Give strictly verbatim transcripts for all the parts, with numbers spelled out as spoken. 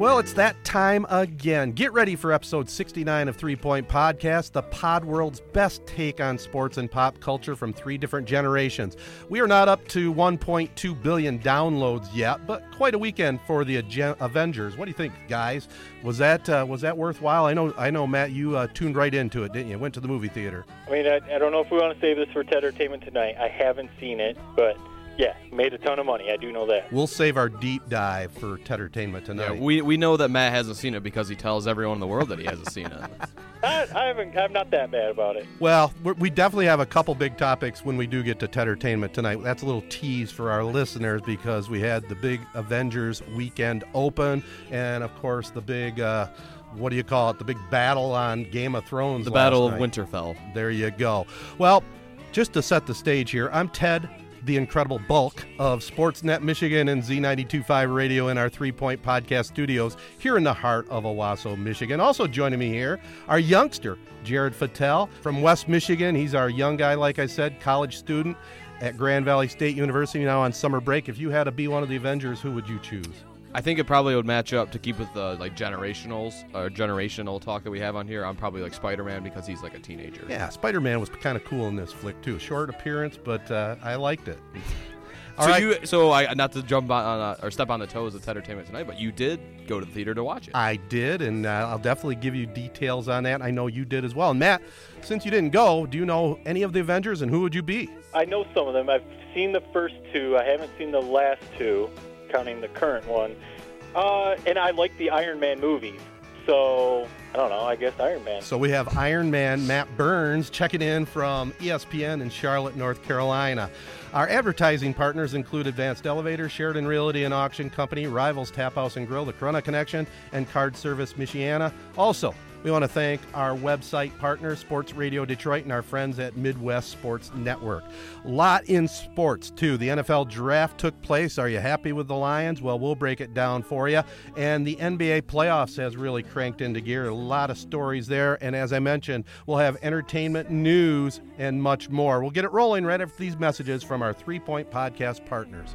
Well, it's that time again. Get ready for episode sixty-nine of Three Point Podcast, the pod world's best take on sports and pop culture from three different generations. We are not up to one point two billion downloads yet, but quite a weekend for the Avengers. What do you think, guys? Was that uh, was that worthwhile? I know, I know, Matt, you uh, tuned right into it, didn't you? Went to the movie theater. I mean, I, I don't know if we want to save this for Ted Entertainment tonight. I haven't seen it, but... yeah, made a ton of money. I do know that. We'll save our deep dive for Teddertainment tonight. Yeah, we we know that Matt hasn't seen it because he tells everyone in the world that he hasn't seen it. I, I haven't. I'm not that mad about it. Well, we're, we definitely have a couple big topics when we do get to Teddertainment tonight. That's a little tease for our listeners because we had the big Avengers weekend open, and of course the big. Uh, What do you call it? The big battle on Game of Thrones. The Battle of Winterfell. There you go. Well, just to set the stage here, I'm Ted, the incredible bulk of Sportsnet Michigan and Z ninety-two point five Radio in our Three Point Podcast studios here in the heart of Owasso, Michigan. Also joining me here, our youngster, Jared Fattel from West Michigan. He's our young guy, like I said, college student at Grand Valley State University now on summer break. If you had to be one of the Avengers, who would you choose? I think it probably would match up to keep with the like generationals or generational talk that we have on here. I'm probably like Spider-Man because he's like a teenager. Yeah, Spider-Man was kind of cool in this flick too. Short appearance, but uh, I liked it. All so right. you, so I not to jump on uh, or step on the toes of Entertainment tonight, but you did go to the theater to watch it. I did, and uh, I'll definitely give you details on that. I know you did as well. And Matt, since you didn't go, do you know any of the Avengers, and who would you be? I know some of them. I've seen the first two. I haven't seen the last two, counting the current one. Uh, and I like the Iron Man movies. So, I don't know, I guess Iron Man. So we have Iron Man, Matt Burns, checking in from E S P N in Charlotte, North Carolina. Our advertising partners include Advanced Elevator, Sheridan Realty and Auction Company, Rivals Tap House and Grill, the Corunna Connection, and Card Service Michiana. Also, we want to thank our website partners, Sports Radio Detroit, and our friends at Midwest Sports Network. A lot in sports, too. The N F L draft took place. Are you happy with the Lions? Well, we'll break it down for you. And the N B A playoffs has really cranked into gear. A lot of stories there. And as I mentioned, we'll have entertainment news and much more. We'll get it rolling right after these messages from our Three Point Podcast partners.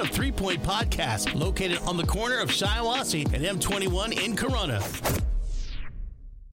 of Three Point Podcast, located on the corner of Shiawassee and M twenty-one in Corunna.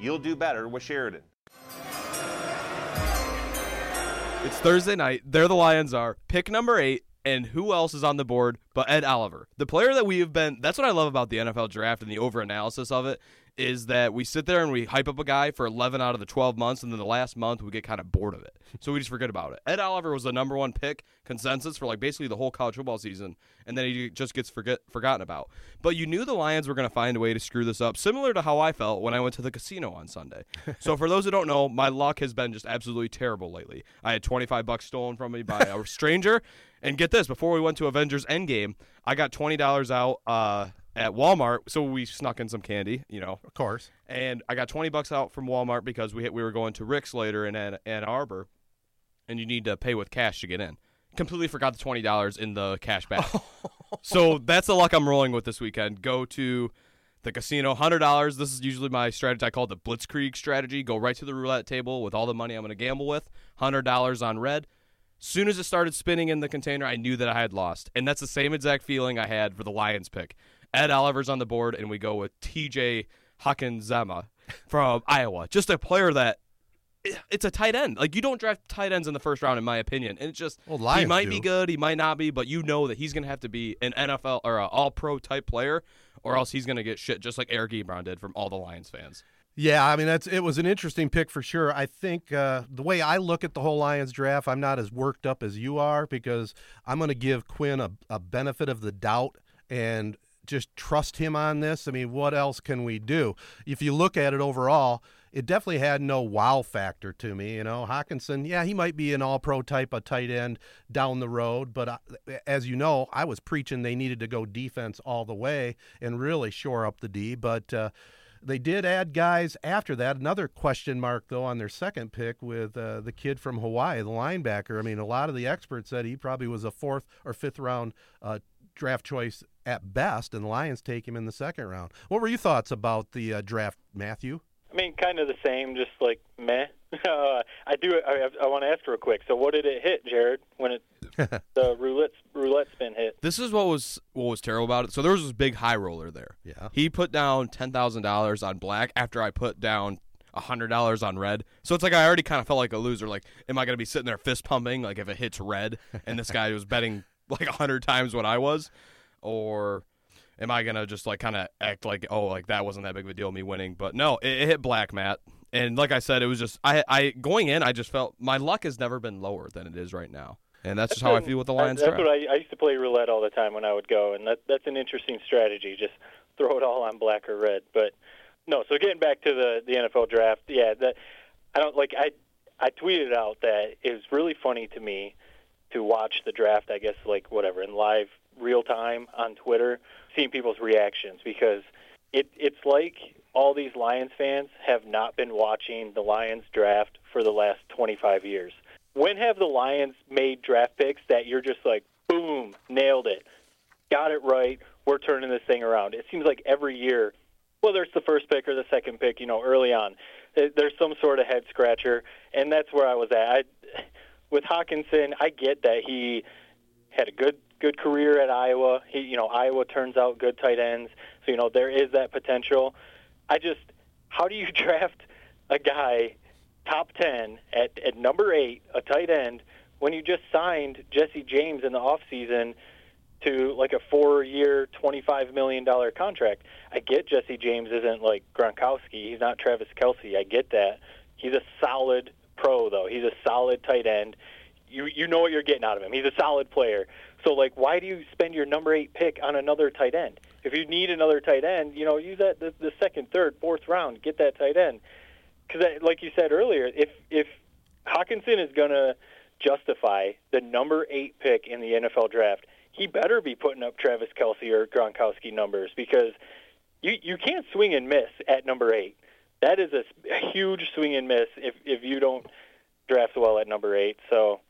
You'll do better with Sheridan. It's Thursday night. There the Lions are. Pick number eight. And who else is on the board but Ed Oliver? The player that we have been – that's what I love about the N F L draft and the over-analysis of it is that we sit there and we hype up a guy for eleven out of the twelve months, and then the last month we get kind of bored of it. So we just forget about it. Ed Oliver was the number one pick consensus for like basically the whole college football season, and then he just gets forget, forgotten about. But you knew the Lions were going to find a way to screw this up, similar to how I felt when I went to the casino on Sunday. So for those who don't know, my luck has been just absolutely terrible lately. I had twenty-five bucks stolen from me by a stranger. And get this, before we went to Avengers Endgame, I got twenty dollars out uh, at Walmart, so we snuck in some candy, you know. Of course. And I got twenty bucks out from Walmart because we hit, we were going to Rick's later in Ann, Ann Arbor, and you need to pay with cash to get in. Completely forgot the twenty dollars in the cash bag. So that's the luck I'm rolling with this weekend. Go to the casino, one hundred dollars. This is usually my strategy. I call it the blitzkrieg strategy. Go right to the roulette table with all the money I'm going to gamble with, one hundred dollars on red. Soon as it started spinning in the container, I knew that I had lost. And that's the same exact feeling I had for the Lions pick. Ed Oliver's on the board, and we go with T J Hawkinzema from Iowa. Just a player that it's a tight end. Like, you don't draft tight ends in the first round, in my opinion. And it's just, well, Lions he might do. be good, he might not be, but you know that he's going to have to be an N F L or an all-pro type player, or else he's going to get shit just like Eric Ebron did from all the Lions fans. Yeah, I mean, that's it was an interesting pick for sure. I think uh, the way I look at the whole Lions draft, I'm not as worked up as you are because I'm going to give Quinn a, a benefit of the doubt and just trust him on this. I mean, what else can we do? If you look at it overall, it definitely had no wow factor to me. You know, Hawkinson, yeah, he might be an all-pro type of tight end down the road, but I, as you know, I was preaching they needed to go defense all the way and really shore up the D, but uh, they did add guys after that. Another question mark, though, on their second pick with uh, the kid from Hawaii, the linebacker. I mean, a lot of the experts said he probably was a fourth or fifth round uh, draft choice at best, and the Lions take him in the second round. What were your thoughts about the uh, draft, Matthew? I mean, kind of the same, just like meh. Uh, I do. I, I want to ask real quick. So, what did it hit, Jared? When it the roulette roulette spin hit? This is what was what was terrible about it. So there was this big high roller there. Yeah. He put down ten thousand dollars on black after I put down a hundred dollars on red. So it's like I already kind of felt like a loser. Like, am I going to be sitting there fist pumping like if it hits red? And this guy was betting like a hundred times what I was, or. Am I going to just, like, kind of act like, oh, like, that wasn't that big of a deal, me winning? But, no, it, it hit black, Matt. And, like I said, it was just I, – I going in, I just felt my luck has never been lower than it is right now. And that's, that's just how an, I feel with the Lions. That's what I, I used to play roulette all the time when I would go, and that that's an interesting strategy, just throw it all on black or red. But, no, so getting back to the, the N F L draft, yeah, that I don't – like, I, I tweeted out that it was really funny to me to watch the draft, I guess, like, whatever, in live – real time on Twitter, seeing people's reactions, because it it's like all these Lions fans have not been watching the Lions draft for the last twenty-five years. When have the Lions made draft picks that you're just like, boom, nailed it, got it right, we're turning this thing around? It seems like every year, whether it's the first pick or the second pick, you know, early on, there's some sort of head scratcher, and that's where I was at. I, with Hawkinson, I get that he had a good Good career at Iowa. He, you know, Iowa turns out good tight ends. So, you know, there is that potential. I just, how do you draft a guy top ten at, at number eight, a tight end, when you just signed Jesse James in the offseason to like a four-year, twenty-five million dollars contract? I get Jesse James isn't like Gronkowski. He's not Travis Kelce. I get that. He's a solid pro, though. He's a solid tight end. You you know what you're getting out of him. He's a solid player. So, like, why do you spend your number eight pick on another tight end? If you need another tight end, you know, use that the, the second, third, fourth round. Get that tight end. Because, like you said earlier, if, if Hawkinson is going to justify the number eight pick in the N F L draft, he better be putting up Travis Kelce or Gronkowski numbers, because you, you can't swing and miss at number eight. That is a huge swing and miss if, if you don't draft well at number eight. So...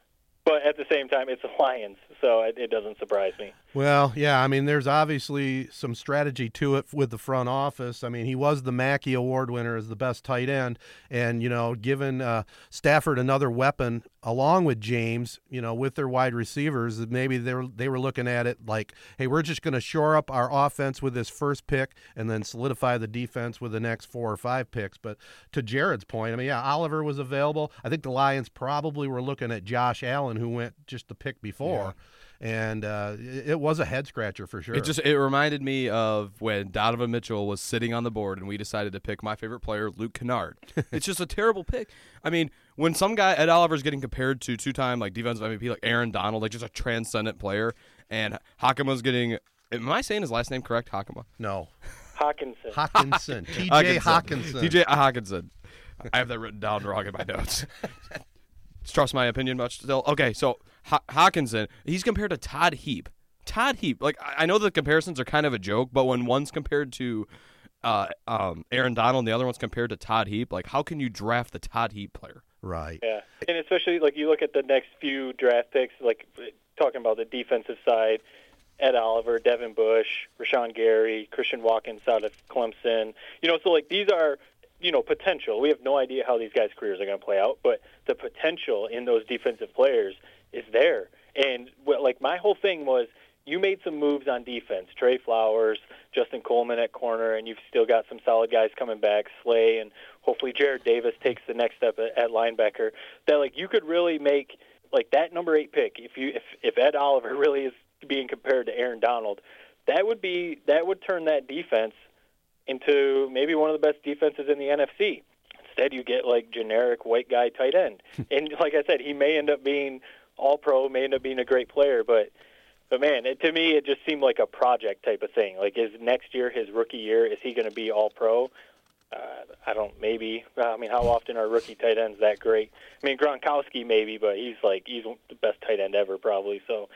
But at the same time, it's the Lions, so it, it doesn't surprise me. Well, yeah, I mean, there's obviously some strategy to it with the front office. I mean, he was the Mackey Award winner as the best tight end, and, you know, giving uh, Stafford another weapon along with James, you know, with their wide receivers, maybe they were, they were looking at it like, hey, we're just going to shore up our offense with this first pick and then solidify the defense with the next four or five picks. But to Jared's point, I mean, yeah, Oliver was available. I think the Lions probably were looking at Josh Allen, who went just the pick before, yeah. and uh, it was a head-scratcher for sure. It just it reminded me of when Donovan Mitchell was sitting on the board and we decided to pick my favorite player, Luke Kennard. It's just a terrible pick. I mean, when some guy, Ed Oliver's getting compared to two-time like defensive M V P, like Aaron Donald, like just a transcendent player, and Hakima's getting, am I saying his last name correct, Hakima? No. Hawkinson. Hawkinson. T J Hawkinson. T J Hawkinson. I have that written down wrong in my notes. Trust my opinion much still. Okay, so H- Hawkinson, he's compared to Todd Heap. Todd Heap, like, I, I know the comparisons are kind of a joke, but when one's compared to uh, um, Aaron Donald and the other one's compared to Todd Heap, like, how can you draft the Todd Heap player? Right. Yeah, and especially, like, you look at the next few draft picks, like, talking about the defensive side, Ed Oliver, Devin Bush, Rashawn Gary, Christian Watkins out of Clemson. You know, so, like, these are... you know, potential. We have no idea how these guys' careers are going to play out, but the potential in those defensive players is there. And, what, like, my whole thing was you made some moves on defense, Trey Flowers, Justin Coleman at corner, and you've still got some solid guys coming back, Slay, and hopefully Jared Davis takes the next step at, at linebacker, that, like, you could really make, like, that number eight pick, if you if, if Ed Oliver really is being compared to Aaron Donald, that would be that would turn that defense into maybe one of the best defenses in the N F C. Instead, you get like generic white guy tight end, and like I said, he may end up being all pro, may end up being a great player, but but man, it, to me, it just seemed like a project type of thing. Like, is next year his rookie year? Is he going to be all pro? Uh, I don't. Maybe. I mean, how often are rookie tight ends that great? I mean, Gronkowski maybe, but he's like he's the best tight end ever probably. So,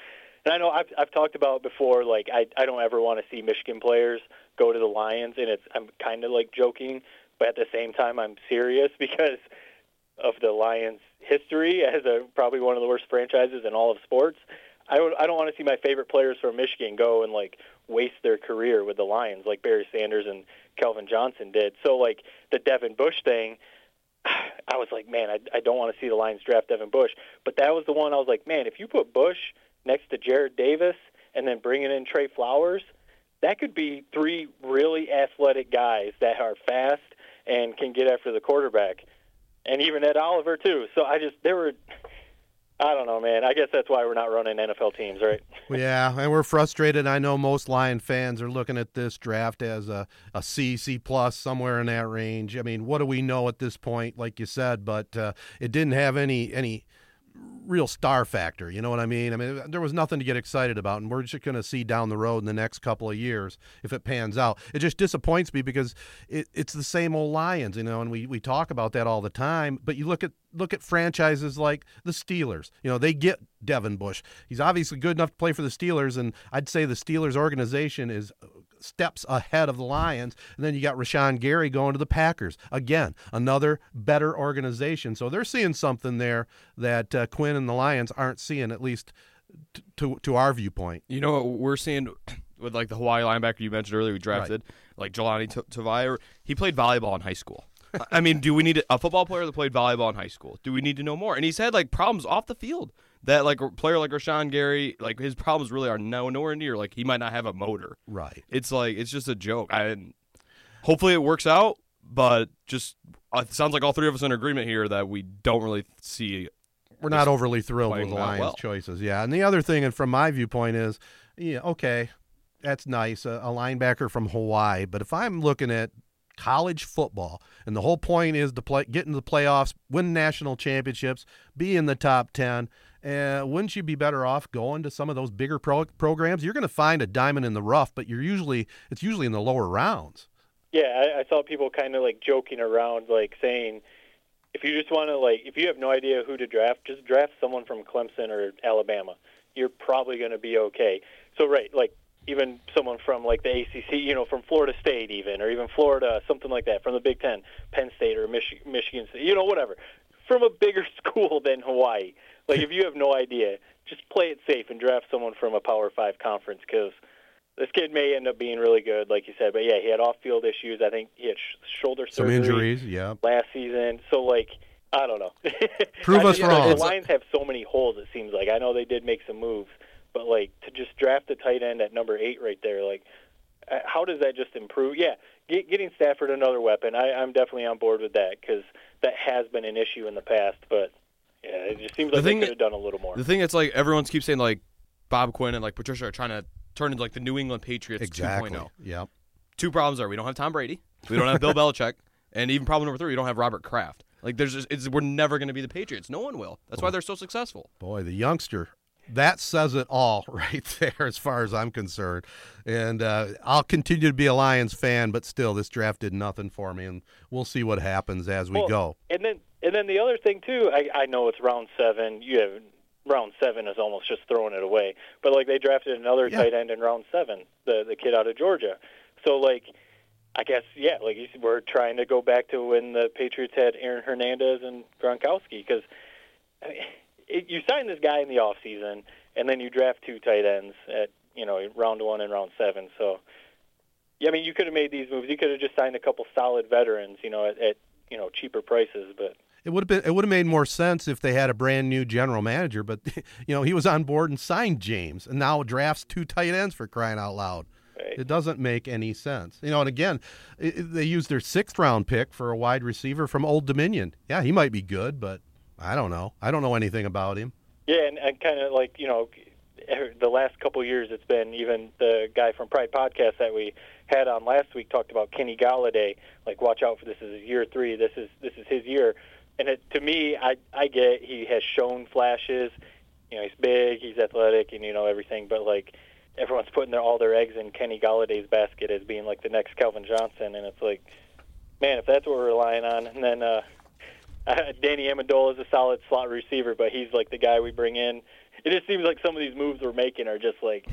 and I know I've I've talked about before. Like, I I don't ever want to see Michigan players go to the Lions, and it's I'm kind of like joking, but at the same time I'm serious because of the Lions' history as a probably one of the worst franchises in all of sports. I would, I don't want to see my favorite players from Michigan go and like waste their career with the Lions like Barry Sanders and Calvin Johnson did. So like the Devin Bush thing, I was like, man, I, I don't want to see the Lions draft Devin Bush. But that was the one I was like, man, if you put Bush next to Jarrad Davis and then bringing in Trey Flowers, that could be three really athletic guys that are fast and can get after the quarterback. And even Ed Oliver too. So I just, there were... I don't know, man. I guess that's why we're not running N F L teams, right? Yeah, and we're frustrated. I know most Lion fans are looking at this draft as a, a C, C plus, somewhere in that range. I mean, what do we know at this point, like you said? But uh, it didn't have any any real star factor, you know what I mean? I mean, there was nothing to get excited about, and we're just going to see down the road in the next couple of years if it pans out. It just disappoints me because it, it's the same old Lions, you know, and we, we talk about that all the time, but you look at look at franchises like the Steelers. You know, they get Devin Bush. He's obviously good enough to play for the Steelers, and I'd say the Steelers organization is steps ahead of the Lions, and then you got Rashawn Gary going to the Packers. Again, another better organization. So they're seeing something there that uh, Quinn and the Lions aren't seeing, at least t- to to our viewpoint. You know what we're seeing with, like, the Hawaii linebacker you mentioned earlier we drafted, right. Like Jelani Tavai, he played volleyball in high school. I mean, do we need a football player that played volleyball in high school? Do we need to know more? And he's had, like, problems off the field. That, like, a player like Rashawn Gary, like, his problems really are no, nowhere near. Like, he might not have a motor. Right. It's, like, it's just a joke. I Hopefully it works out, but just uh, it sounds like all three of us are in agreement here that we don't really see. We're not overly thrilled with the Lions' well. choices. Yeah, and the other thing, and from my viewpoint, is, yeah, okay, that's nice, a, a linebacker from Hawaii. But if I'm looking at college football, and the whole point is to play, get into the playoffs, win national championships, be in the top ten, Uh, wouldn't you be better off going to some of those bigger pro- programs? You're going to find a diamond in the rough, but you're usually it's usually in the lower rounds. Yeah, I, I saw people kind of like joking around, like saying, if you just want to like, if you have no idea who to draft, just draft someone from Clemson or Alabama. You're probably going to be okay. So right, like even someone from like the A C C, you know, from Florida State, even or even Florida, something like that, from the Big Ten, Penn State or Mich- Michigan State, you know, whatever, from a bigger school than Hawaii. Like, if you have no idea, just play it safe and draft someone from a Power Five conference because this kid may end up being really good, like you said. But, yeah, he had off-field issues. I think he had sh- shoulder Some surgery. Some injuries, yeah. Last season. So, like, I don't know. Prove us wrong. Like, the Lions have so many holes, it seems like. I know they did make some moves. But, like, to just draft a tight end at number eight right there, like, how does that just improve? Yeah, get, getting Stafford another weapon, I, I'm definitely on board with that because that has been an issue in the past. But yeah, it just seems like the they could have done a little more. The thing that's like everyone's keeps saying like Bob Quinn and like Patricia are trying to turn into like the New England Patriots exactly. two point oh. Yep. Two problems are we don't have Tom Brady, we don't have Bill Belichick, and even problem number three, we don't have Robert Kraft. Like there's just, it's, we're never going to be the Patriots. No one will. That's Boy. why they're so successful. Boy, the youngster. That says it all right there as far as I'm concerned. And uh, I'll continue to be a Lions fan, but still this draft did nothing for me, and we'll see what happens as we well, go. And then and then the other thing, too, I, I know it's round seven. You have, round seven is almost just throwing it away. But, like, they drafted another yeah. tight end in round seven, the, the kid out of Georgia. So, like, I guess, yeah, like you said, we're trying to go back to when the Patriots had Aaron Hernandez and Gronkowski because, I mean, you sign this guy in the offseason, and then you draft two tight ends at, you know, round one and round seven. So, yeah, I mean, you could have made these moves. You could have just signed a couple solid veterans, you know, at, at you know cheaper prices. But it would have been it would have made more sense if they had a brand new general manager. But you know, he was on board and signed James, and now drafts two tight ends for crying out loud. It doesn't make any sense. You know, and again, it, they used their sixth round pick for a wide receiver from Old Dominion. Yeah, he might be good, but I don't know. I don't know anything about him. Yeah, and, and kind of like, you know, the last couple of years, it's been even the guy from Pride Podcast that we had on last week talked about Kenny Golladay. Like, watch out for this is year three. This is this is his year. And it, to me, I I get he has shown flashes. You know, he's big, he's athletic, and you know everything. But like, everyone's putting their, all their eggs in Kenny Galladay's basket as being like the next Calvin Johnson, and it's like, man, if that's what we're relying on, and then uh, Danny Amendola is a solid slot receiver, but he's like the guy we bring in. It just seems like some of these moves we're making are just like,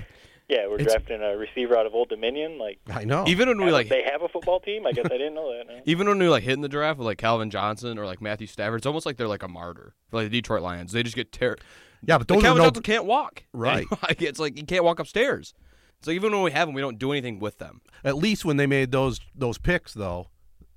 yeah, we're it's, drafting a receiver out of Old Dominion. Like, I know. Even when we like they have a football team. I guess I didn't know that. No. Even when we like hitting the draft with like Calvin Johnson or like Matthew Stafford, it's almost like they're like a martyr for like the Detroit Lions. They just get terrible. Yeah, but those Calvin no... Johnson can't walk. Right. And it's like he can't walk upstairs. So even when we have them, we don't do anything with them. At least when they made those those picks, though,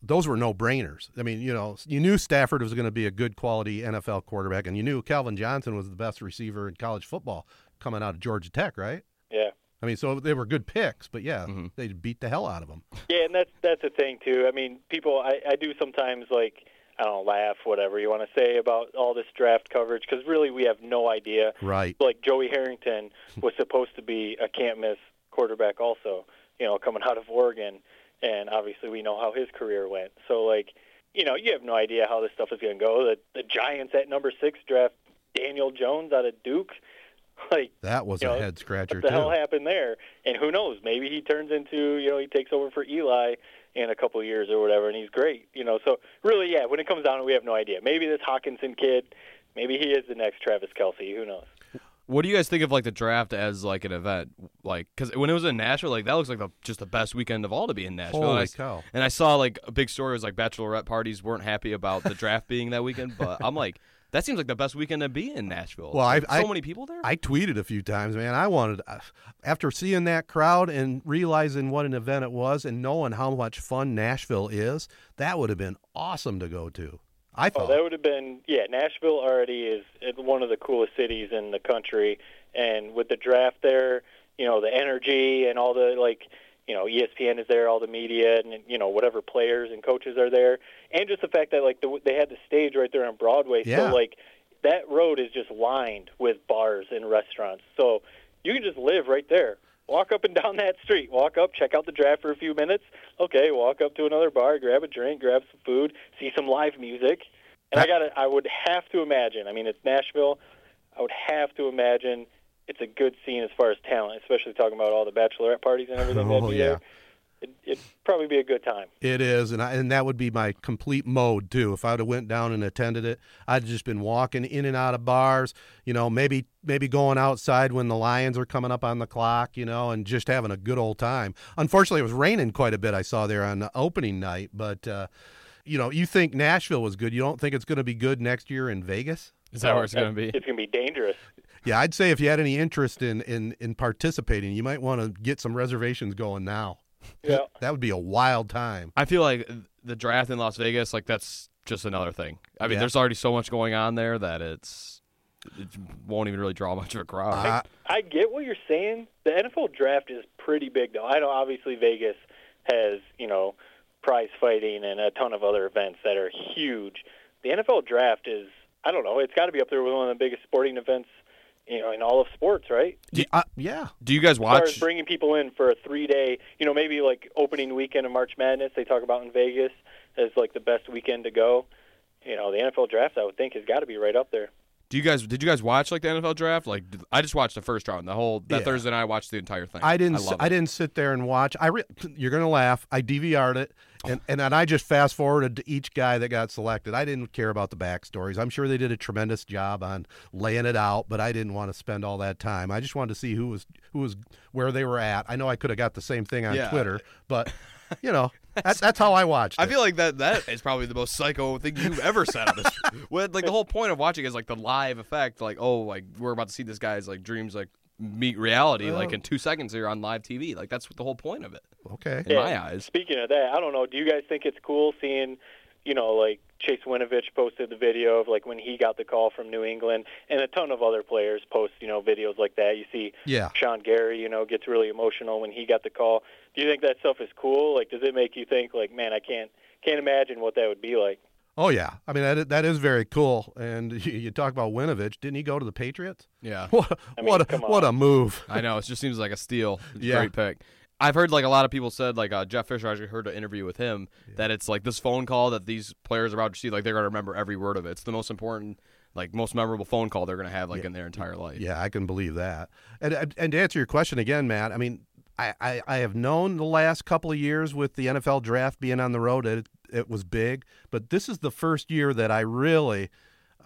those were no-brainers. I mean, you know, you knew Stafford was going to be a good quality N F L quarterback, and you knew Calvin Johnson was the best receiver in college football coming out of Georgia Tech, right? Yeah. I mean, so they were good picks, but, yeah, mm-hmm. they beat the hell out of them. Yeah, and that's that's a thing, too. I mean, people, I, I do sometimes, like, I don't know, laugh, whatever you want to say about all this draft coverage, because really we have no idea. Right. Like, Joey Harrington was supposed to be a can't-miss quarterback also, you know, coming out of Oregon, and obviously we know how his career went. So, like, you know, you have no idea how this stuff is going to go. The, the Giants at number six draft Daniel Jones out of Duke. Like, that was a know, head-scratcher, what the too. Hell happened there? And who knows? Maybe he turns into, you know, he takes over for Eli in a couple of years or whatever, and he's great. You know, so really, yeah, when it comes down to it, we have no idea. Maybe this Hawkinson kid, maybe he is the next Travis Kelce. Who knows? What do you guys think of, like, the draft as, like, an event? Like, because when it was in Nashville, like, that looks like the, just the best weekend of all to be in Nashville. Holy and I, cow. And I saw, like, a big story was, like, bachelorette parties weren't happy about the draft being that weekend, but I'm like, that seems like the best weekend to be in Nashville. Well, I, so I, many people there. I tweeted a few times, man. I wanted, after seeing that crowd and realizing what an event it was and knowing how much fun Nashville is, that would have been awesome to go to. I thought oh, that would have been, yeah, Nashville already is one of the coolest cities in the country. And with the draft there, you know, the energy and all the, like, you know, E S P N is there, all the media, and, you know, whatever players and coaches are there. And just the fact that, like, the, they had the stage right there on Broadway. Yeah. So, like, that road is just lined with bars and restaurants. So you can just live right there. Walk up and down that street. Walk up, check out the draft for a few minutes. Okay, walk up to another bar, grab a drink, grab some food, see some live music. And I gotta, I would have to imagine, I mean, it's Nashville. I would have to imagine it's a good scene as far as talent, especially talking about all the bachelorette parties and everything. Oh, yeah. It, it'd probably be a good time. It is, and I, and that would be my complete mode, too. If I would have went down and attended it, I'd just been walking in and out of bars, you know, maybe maybe going outside when the Lions are coming up on the clock, you know, and just having a good old time. Unfortunately, it was raining quite a bit, I saw there on the opening night, but, uh, you know, you think Nashville was good. You don't think it's going to be good next year in Vegas? Is that where it's going to be? It's going to be dangerous. Yeah, I'd say if you had any interest in, in, in participating, you might want to get some reservations going now. Yeah. That would be a wild time. I feel like the draft in Las Vegas, like, that's just another thing. I mean, yeah. There's already so much going on there that it's it won't even really draw much of a crowd. Uh, I, I get what you're saying. The N F L draft is pretty big, though. I know, obviously, Vegas has, you know, prize fighting and a ton of other events that are huge. The N F L draft is, I don't know, it's got to be up there with one of the biggest sporting events, you know, in all of sports, right? Do, uh, yeah. Do you guys watch? As far as bringing people in for a three-day, you know, maybe like opening weekend of March Madness, they talk about in Vegas as like the best weekend to go. You know, the N F L draft, I would think, has got to be right up there. Do you guys? Did you guys watch like the N F L draft? Like, I just watched the first round. The whole that yeah. Thursday night, I watched the entire thing. I didn't. I, s- I didn't sit there and watch. I re- you're gonna laugh. I D V R'd it, and, oh. and and I just fast forwarded to each guy that got selected. I didn't care about the backstories. I'm sure they did a tremendous job on laying it out, but I didn't want to spend all that time. I just wanted to see who was who was where they were at. I know I could have got the same thing on yeah. Twitter, but you know. That's, that's how I watched it. I feel like that that is probably the most psycho thing you've ever said on this. With, like, the whole point of watching is, like, the live effect. Like, oh, like, we're about to see this guy's, like, dreams, like, meet reality, oh. like, in two seconds here on live T V. Like, that's the whole point of it. Okay. In yeah, my eyes. Speaking of that, I don't know. Do you guys think it's cool seeing, you know, like, Chase Winovich posted the video of, like, when he got the call from New England, and a ton of other players post, you know, videos like that. You see yeah. Sean Gary, you know, gets really emotional when he got the call. Do you think that stuff is cool? Like, does it make you think, like, man, I can't can't imagine what that would be like? Oh, yeah. I mean, that, that is very cool. And you, you talk about Winovich. Didn't he go to the Patriots? Yeah. What, I mean, what, a, what a move. I know. It just seems like a steal. It's yeah. a great pick. I've heard, like, a lot of people said, like, uh, Jeff Fisher, I actually heard an interview with him, yeah. that it's, like, this phone call that these players are about to see, like, they're going to remember every word of it. It's the most important, like, most memorable phone call they're going to have, like, yeah. in their entire life. Yeah, I can believe that. And and to answer your question again, Matt, I mean, I, I, I have known the last couple of years with the N F L draft being on the road, it, it was big. But this is the first year that I really,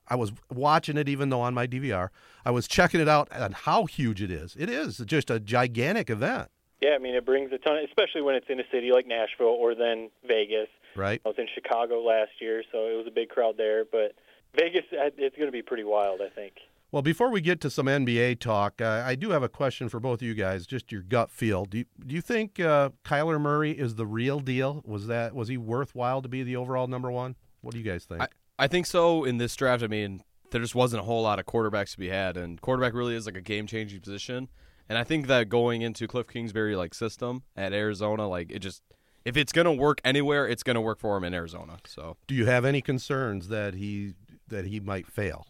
I was watching it even though on my D V R, I was checking it out on how huge it is. It is just a gigantic event. Yeah, I mean, it brings a ton, especially when it's in a city like Nashville or then Vegas. Right. I was in Chicago last year, so it was a big crowd there. But Vegas, it's going to be pretty wild, I think. Well, before we get to some N B A talk, uh, I do have a question for both of you guys, just your gut feel. Do you, do you think uh, Kyler Murray is the real deal? Was that was he worthwhile to be the overall number one? What do you guys think? I, I think so in this draft. I mean, there just wasn't a whole lot of quarterbacks to be had, and quarterback really is like a game-changing position. And I think that going into Cliff Kingsbury like system at Arizona, like it just if it's gonna work anywhere, it's gonna work for him in Arizona. So do you have any concerns that he that he might fail?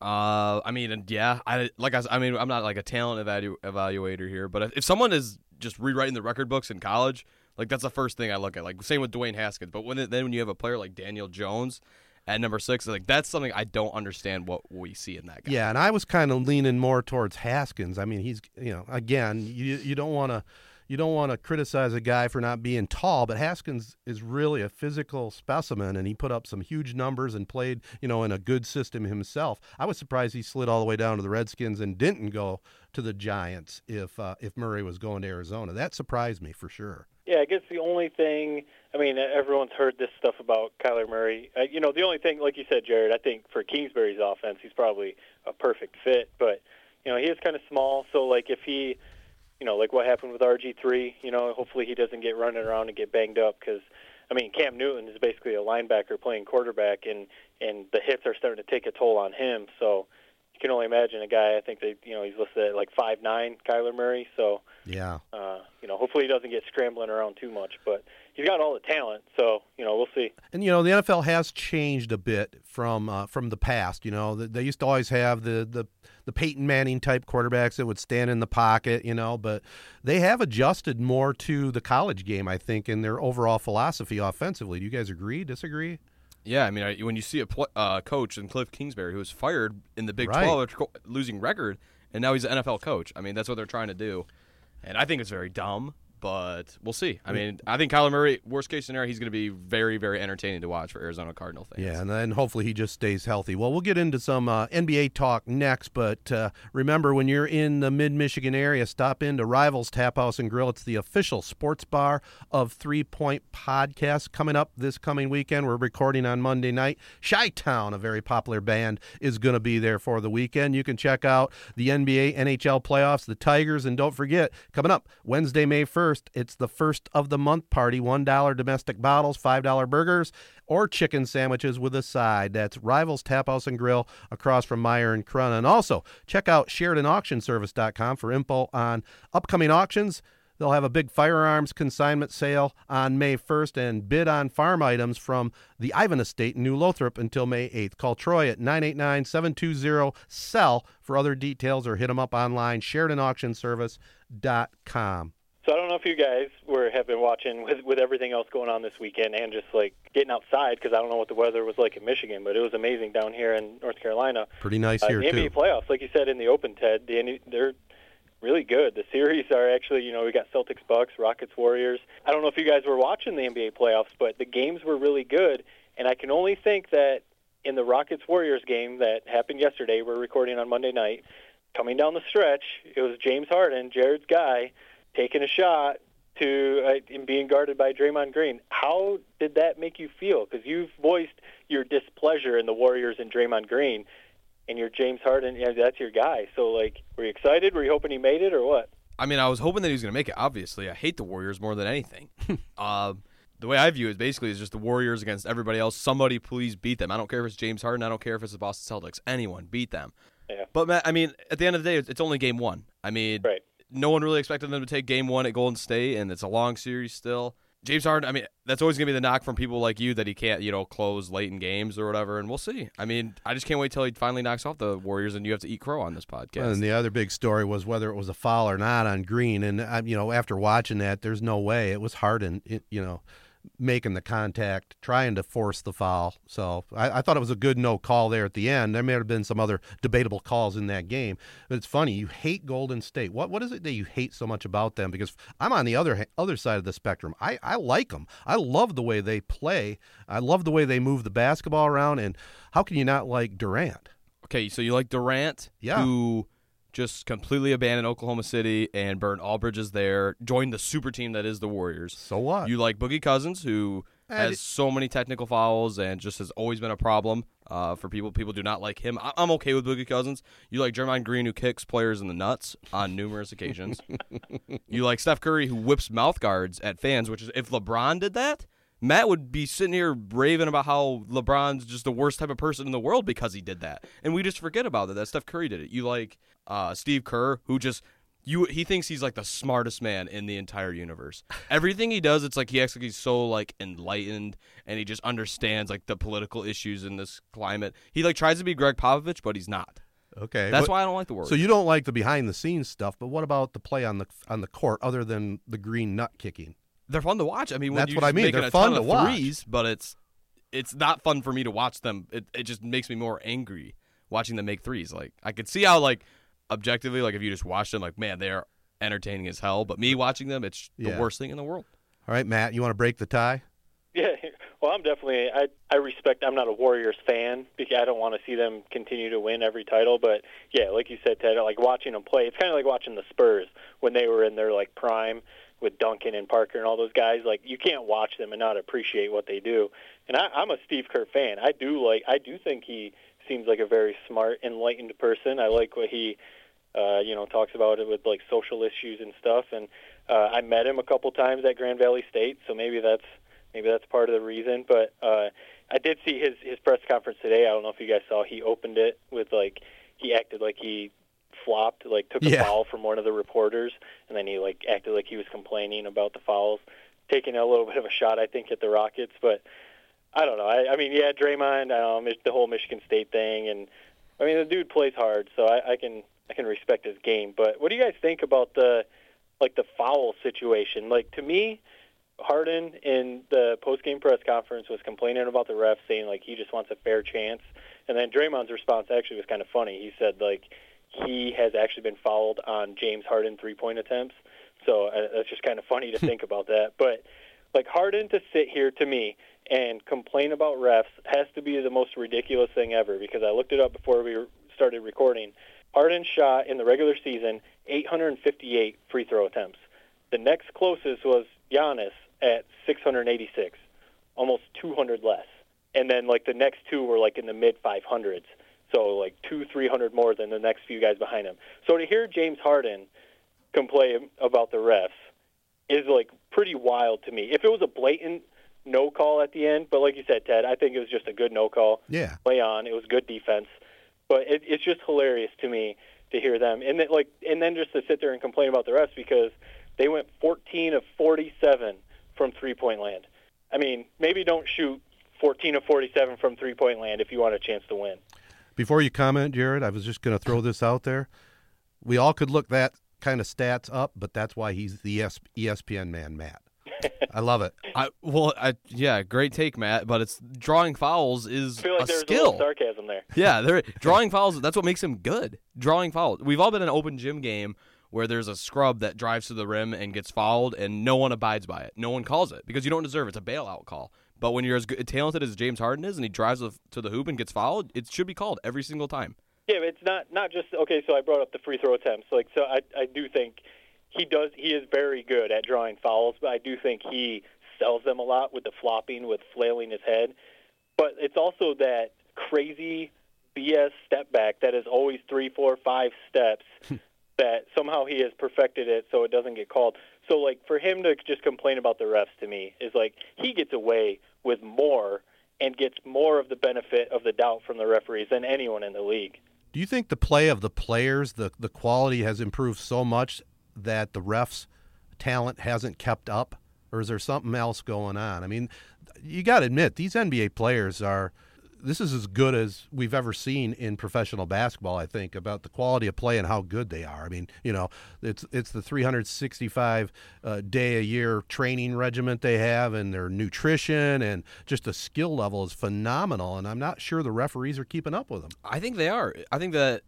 Uh, I mean, yeah, I like I, I mean I'm not like a talent evalu- evaluator here, but if, if someone is just rewriting the record books in college, like that's the first thing I look at. Like same with Dwayne Haskins, but when it, then when you have a player like Daniel Jones at number six, like that's something I don't understand what we see in that guy. Yeah, and I was kind of leaning more towards Haskins. I mean, he's you know again, you you don't want to you don't want to criticize a guy for not being tall, but Haskins is really a physical specimen, and he put up some huge numbers and played you know in a good system himself. I was surprised he slid all the way down to the Redskins and didn't go to the Giants if uh, if Murray was going to Arizona. That surprised me for sure. Yeah, I guess the only thing, I mean, everyone's heard this stuff about Kyler Murray. Uh, you know, the only thing, like you said, Jared, I think for Kingsbury's offense, he's probably a perfect fit. But, you know, he is kind of small. So, like, if he, you know, like what happened with R G three, you know, hopefully he doesn't get running around and get banged up because, I mean, Cam Newton is basically a linebacker playing quarterback, and, and the hits are starting to take a toll on him. So you can only imagine a guy, I think, they, you know, he's listed at like five nine, Kyler Murray. So, yeah, uh, you know, hopefully he doesn't get scrambling around too much. But he's got all the talent, so, you know, we'll see. And, you know, the N F L has changed a bit from uh, from the past. You know, they used to always have the, the, the Peyton Manning-type quarterbacks that would stand in the pocket, you know, but they have adjusted more to the college game, I think, in their overall philosophy offensively. Do you guys agree, disagree? Yeah, I mean, I, when you see a pl- uh, coach in Cliff Kingsbury who was fired in the Big right. twelve after co- losing record, and now he's an N F L coach. I mean, that's what they're trying to do. And I think it's very dumb. But we'll see. I mean, I think Kyler Murray, worst case scenario, he's going to be very, very entertaining to watch for Arizona Cardinal fans. Yeah, and then hopefully he just stays healthy. Well, we'll get into some uh, N B A talk next, but uh, remember, when you're in the mid-Michigan area, stop into Rivals Tap House and Grill. It's the official sports bar of Three Point Podcast. Coming up this coming weekend, we're recording on Monday night. Chi-Town, a very popular band, is going to be there for the weekend. You can check out the N B A, N H L playoffs, the Tigers, and don't forget, coming up Wednesday, May first, it's the first of the month party. one dollar domestic bottles, five dollar burgers, or chicken sandwiches with a side. That's Rivals Tap House and Grill across from Meyer and Corunna. And also, check out Sheridan Auction Service dot com for info on upcoming auctions. They'll have a big firearms consignment sale on May first and bid on farm items from the Ivan Estate in New Lothrop until May eighth. Call Troy at nine eight nine, seven two zero, S E L L for other details or hit them up online, Sheridan Auction Service dot com. So I don't know if you guys were have been watching with with everything else going on this weekend and just, like, getting outside because I don't know what the weather was like in Michigan, but it was amazing down here in North Carolina. Pretty nice uh, here, the too. The N B A playoffs, like you said, in the open, Ted, the, they're really good. The series are actually, you know, we got Celtics-Bucks, Rockets-Warriors. I don't know if you guys were watching the N B A playoffs, but the games were really good, and I can only think that in the Rockets-Warriors game that happened yesterday, we're recording on Monday night, coming down the stretch, it was James Harden, Jared's guy, taking a shot to uh, and being guarded by Draymond Green. How did that make you feel? Because you've voiced your displeasure in the Warriors and Draymond Green, and you're James Harden. Yeah, that's your guy. So, like, were you excited? Were you hoping he made it or what? I mean, I was hoping that he was going to make it, obviously. I hate the Warriors more than anything. uh, the way I view it basically is just the Warriors against everybody else. Somebody please beat them. I don't care if it's James Harden. I don't care if it's the Boston Celtics. Anyone, beat them. Yeah. But, Matt, I mean, at the end of the day, it's only game one. I mean, right. No one really expected them to take game one at Golden State, and it's a long series still. James Harden, I mean, that's always going to be the knock from people like you that he can't, you know, close late in games or whatever, and we'll see. I mean, I just can't wait till he finally knocks off the Warriors and you have to eat crow on this podcast. Well, and the other big story was whether it was a foul or not on Green, and, I, you know, after watching that, there's no way. It was Harden, it, you know, making the contact, trying to force the foul. So I, I thought it was a good no call there at the end. There may have been some other debatable calls in that game. But it's funny, you hate Golden State. What What is it that you hate so much about them? Because I'm on the other other side of the spectrum. I, I like them. I love the way they play. I love the way they move the basketball around. And how can you not like Durant? Okay, so you like Durant, yeah. who just completely abandoned Oklahoma City and burned all bridges there, joined the super team that is the Warriors. So what? You like Boogie Cousins, who and has it, so many technical fouls and just has always been a problem uh, for people. People do not like him. I- I'm okay with Boogie Cousins. You like Jermaine Green, who kicks players in the nuts on numerous occasions. You like Steph Curry, who whips mouth guards at fans, which is, if LeBron did that, Matt would be sitting here raving about how LeBron's just the worst type of person in the world because he did that. And we just forget about that. That Steph Curry did it. You like uh, Steve Kerr, who just you he thinks he's like the smartest man in the entire universe. Everything he does, it's like he acts like he's so like enlightened and he just understands like the political issues in this climate. He like tries to be Greg Popovich, but he's not. Okay. That's but, why I don't like the Warriors. So you don't like the behind the scenes stuff, but what about the play on the on the court other than the green nut kicking? They're fun to watch. I mean, when that's what I mean. They're fun to watch, threes, but it's it's not fun for me to watch them. It it just makes me more angry watching them make threes. Like I could see how, like, objectively, like if you just watch them, like, man, they're entertaining as hell. But me watching them, it's yeah. the worst thing in the world. All right, Matt, you want to break the tie? Yeah. Well, I'm definitely. I I respect. I'm not a Warriors fan because I don't want to see them continue to win every title. But yeah, like you said, Ted, like watching them play, it's kind of like watching the Spurs when they were in their like prime, with Duncan and Parker and all those guys. Like, you can't watch them and not appreciate what they do. And I, I'm a Steve Kerr fan. I do like, I do think he seems like a very smart, enlightened person. I like what he, uh, you know, talks about it with like social issues and stuff. And uh, I met him a couple times at Grand Valley State, so maybe that's maybe that's part of the reason. But uh, I did see his his press conference today. I don't know if you guys saw. He opened it with like he acted like he. flopped, like took a yeah. foul from one of the reporters, and then he like acted like he was complaining about the fouls, taking a little bit of a shot, I think, at the Rockets. But I don't know. I, I mean, yeah, Draymond, um, the whole Michigan State thing, and I mean, the dude plays hard, so I, I can I can respect his game. But what do you guys think about the like the foul situation? Like, to me, Harden in the post-game press conference was complaining about the ref, saying like he just wants a fair chance, and then Draymond's response actually was kind of funny. He said like, he has actually been fouled on James Harden three-point attempts. So that's uh, just kind of funny to think about that. But, like, Harden to sit here to me and complain about refs has to be the most ridiculous thing ever, because I looked it up before we started recording. Harden shot in the regular season eight hundred fifty-eight free throw attempts. The next closest was Giannis at six hundred eighty-six, almost two hundred less. And then, like, the next two were, like, in the mid five hundreds. So, like, two, three hundred more than the next few guys behind him. So to hear James Harden complain about the refs is, like, pretty wild to me. If it was a blatant no call at the end, but like you said, Ted, I think it was just a good no call. Yeah. Play on. It was good defense. But it, it's just hilarious to me to hear them. And then, like, and then just to sit there and complain about the refs because they went fourteen of forty-seven from three-point land. I mean, maybe don't shoot fourteen of forty-seven from three-point land if you want a chance to win. Before you comment, Jared, I was just going to throw this out there. We all could look that kind of stats up, but that's why he's the E S P N man, Matt. I love it. I, well, I, yeah, great take, Matt, but it's drawing fouls is I feel like a there's skill. A little sarcasm there. Yeah, there, drawing fouls, that's what makes him good. Drawing fouls. We've all been in an open gym game where there's a scrub that drives to the rim and gets fouled, and no one abides by it. No one calls it because you don't deserve it. It's a bailout call. But when you're as good, talented as James Harden is and he drives to the hoop and gets fouled, it should be called every single time. Yeah, but it's not, not just, okay, so I brought up the free throw attempts. Like, so I, I do think he does. He is very good at drawing fouls, but I do think he sells them a lot with the flopping, with flailing his head. But it's also that crazy B S step back that is always three, four, five steps that somehow he has perfected it so it doesn't get called. So, like, for him to just complain about the refs to me is, like, he gets away with more and gets more of the benefit of the doubt from the referees than anyone in the league. Do you think the play of the players, the, the quality has improved so much that the refs' talent hasn't kept up? or is there something else going on? I mean, you got to admit, these N B A players are, this is as good as we've ever seen in professional basketball, I think, about the quality of play and how good they are. I mean, you know, it's it's the three hundred sixty-five uh, day a year training regiment they have, and their nutrition, and just the skill level is phenomenal, and I'm not sure the referees are keeping up with them. I think they are. I think that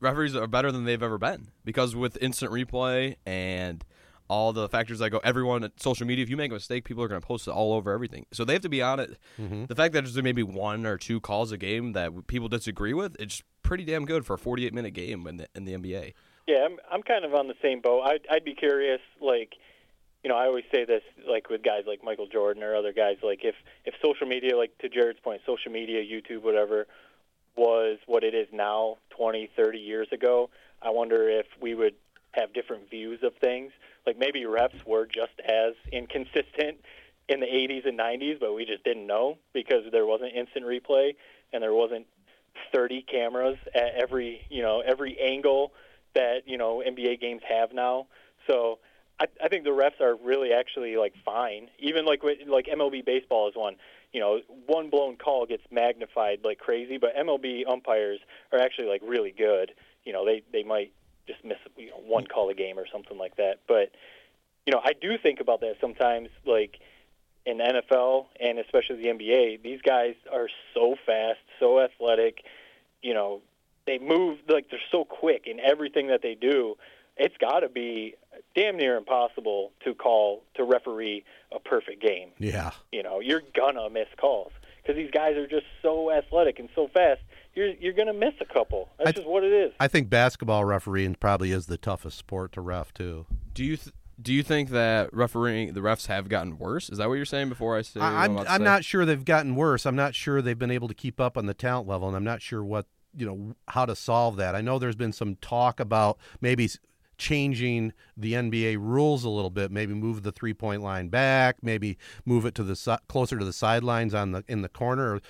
referees are better than they've ever been, because with instant replay and all the factors that go, everyone at social media, if you make a mistake, people are going to post it all over everything. So they have to be on it. Mm-hmm. The fact that there's maybe one or two calls a game that people disagree with, it's pretty damn good for a forty-eight minute game in the, in the N B A. Yeah, I'm I'm kind of on the same boat. I'd, I'd be curious, like, you know, I always say this, like, with guys like Michael Jordan or other guys, like, if, if social media, like, to Jared's point, social media, YouTube, whatever, was what it is now twenty, thirty years ago, I wonder if we would have different views of things. Like, maybe refs were just as inconsistent in the eighties and nineties, but we just didn't know because there wasn't instant replay and there wasn't thirty cameras at every, you know, every angle that, you know, N B A games have now. So I, I think the refs are really actually, like, fine. Even, like, like M L B baseball is one. You know, one blown call gets magnified like crazy, but M L B umpires are actually, like, really good. You know, they, they might just miss, you know, one call a game or something like that. But, you know, I do think about that sometimes, like, in the N F L and especially the N B A, these guys are so fast, so athletic, you know, they move, like, they're so quick in everything that they do. It's got to be damn near impossible to call, to referee a perfect game. Yeah. You know, you're going to miss calls because these guys are just so athletic and so fast. You're you're going to miss a couple. That's th- just what it is. I think basketball refereeing probably is the toughest sport to ref, too. Do you th- do you think that refereeing the refs have gotten worse? Is that what you're saying before I say? I, I'm, I'm not sure they've gotten worse. I'm not sure they've been able to keep up on the talent level, and I'm not sure what you know how to solve that. I know there's been some talk about maybe changing the N B A rules a little bit, maybe move the three-point line back, maybe move it to the si- closer to the sidelines on the in the corner.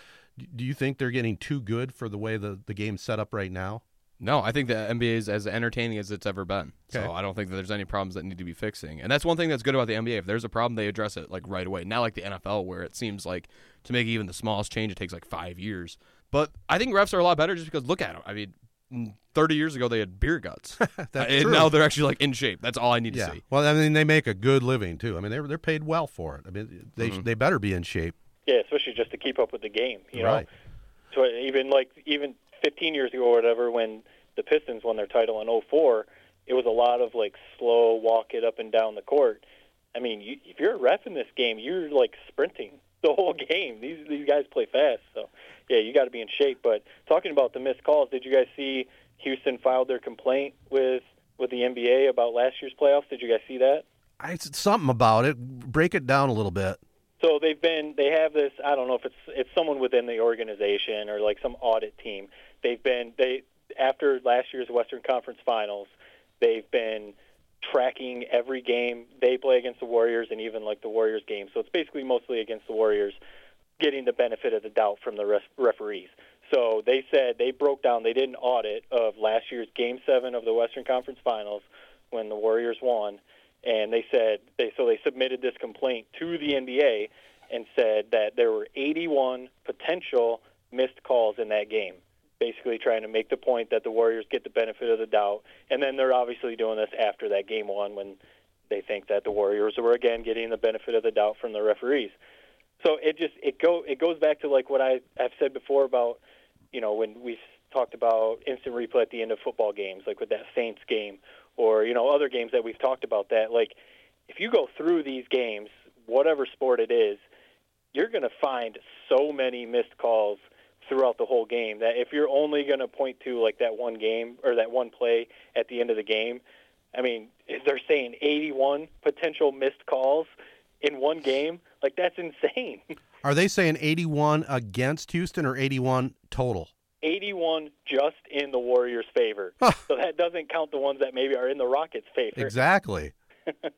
Do you think they're getting too good for the way the, the game's set up right now? No, I think the N B A is as entertaining as it's ever been. Okay. So I don't think that there's any problems that need to be fixing. And that's one thing that's good about the N B A. If there's a problem, they address it, like, right away. Not like the N F L, where it seems like to make even the smallest change, it takes like five years. But I think refs are a lot better just because look at them. I mean, thirty years ago, they had beer guts. That's and true. Now they're actually, like, in shape. That's all I need yeah. to see. Well, I mean, they make a good living, too. I mean, they're, they're paid well for it. I mean, they mm-hmm. they better be in shape. Yeah, especially just to keep up with the game, you right. know. So even like even fifteen years ago or whatever, when the Pistons won their title in oh four, it was a lot of, like, slow walk it up and down the court. I mean, you, if you're a ref in this game, you're, like, sprinting the whole game. These these guys play fast, so yeah, you got to be in shape. But talking about the missed calls, did you guys see Houston filed their complaint with with the N B A about last year's playoffs? Did you guys see that? I said something about it. Break it down a little bit. So they've been, they have this, I don't know if it's it's someone within the organization or like some audit team. They've been, they after last year's Western Conference Finals, they've been tracking every game they play against the Warriors and even like the Warriors game. So it's basically mostly against the Warriors, getting the benefit of the doubt from the ref- referees. So they said they broke down, they did an audit of last year's Game seven of the Western Conference Finals when the Warriors won. And they said they so they submitted this complaint to the N B A and said that there were eighty-one potential missed calls in that game, basically trying to make the point that the Warriors get the benefit of the doubt. And then they're obviously doing this after that game one when they think that the Warriors were again getting the benefit of the doubt from the referees. So it just it go it goes back to like what I have said before about, you know, when we talked about instant replay at the end of football games, like with that Saints game, or, you know, other games that we've talked about that, like, if you go through these games, whatever sport it is, you're going to find so many missed calls throughout the whole game that if you're only going to point to, like, that one game or that one play at the end of the game, I mean, they're saying eighty-one potential missed calls in one game. Like, that's insane. Are they saying eighty-one against Houston or eighty-one total? eighty-one just in the Warriors' favor. Huh. So that doesn't count the ones that maybe are in the Rockets' favor. Exactly.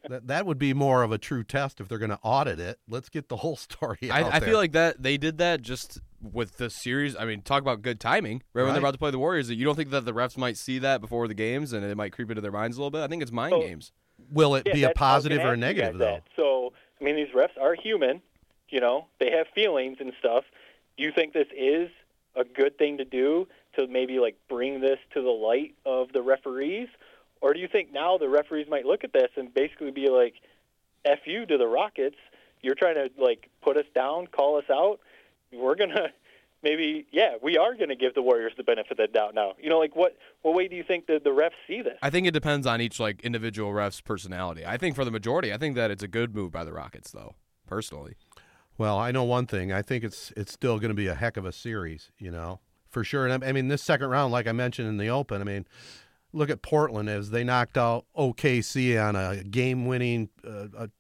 that, that would be more of a true test if they're going to audit it. Let's get the whole story out I, I there. feel like that they did that just with the series. I mean, talk about good timing. Right, right when they're about to play the Warriors, you don't think that the refs might see that before the games and it might creep into their minds a little bit? I think it's mind so, games. Will it yeah, be a positive or a negative, though? That. So I mean, these refs are human. You know, they have feelings and stuff. Do you think this is a good thing to do to maybe, like, bring this to the light of the referees? Or do you think now the referees might look at this and basically be like, F you to the Rockets. You're trying to, like, put us down, call us out. We're going to maybe, yeah, we are going to give the Warriors the benefit of the doubt now. You know, like, what, what way do you think that the refs see this? I think it depends on each, like, individual ref's personality. I think for the majority, I think that it's a good move by the Rockets, though, personally. Well, I know one thing. I think it's it's still going to be a heck of a series, you know, for sure. And I, I mean, this second round, like I mentioned in the open, I mean, look at Portland as they knocked out O K C on a game-winning, uh, a,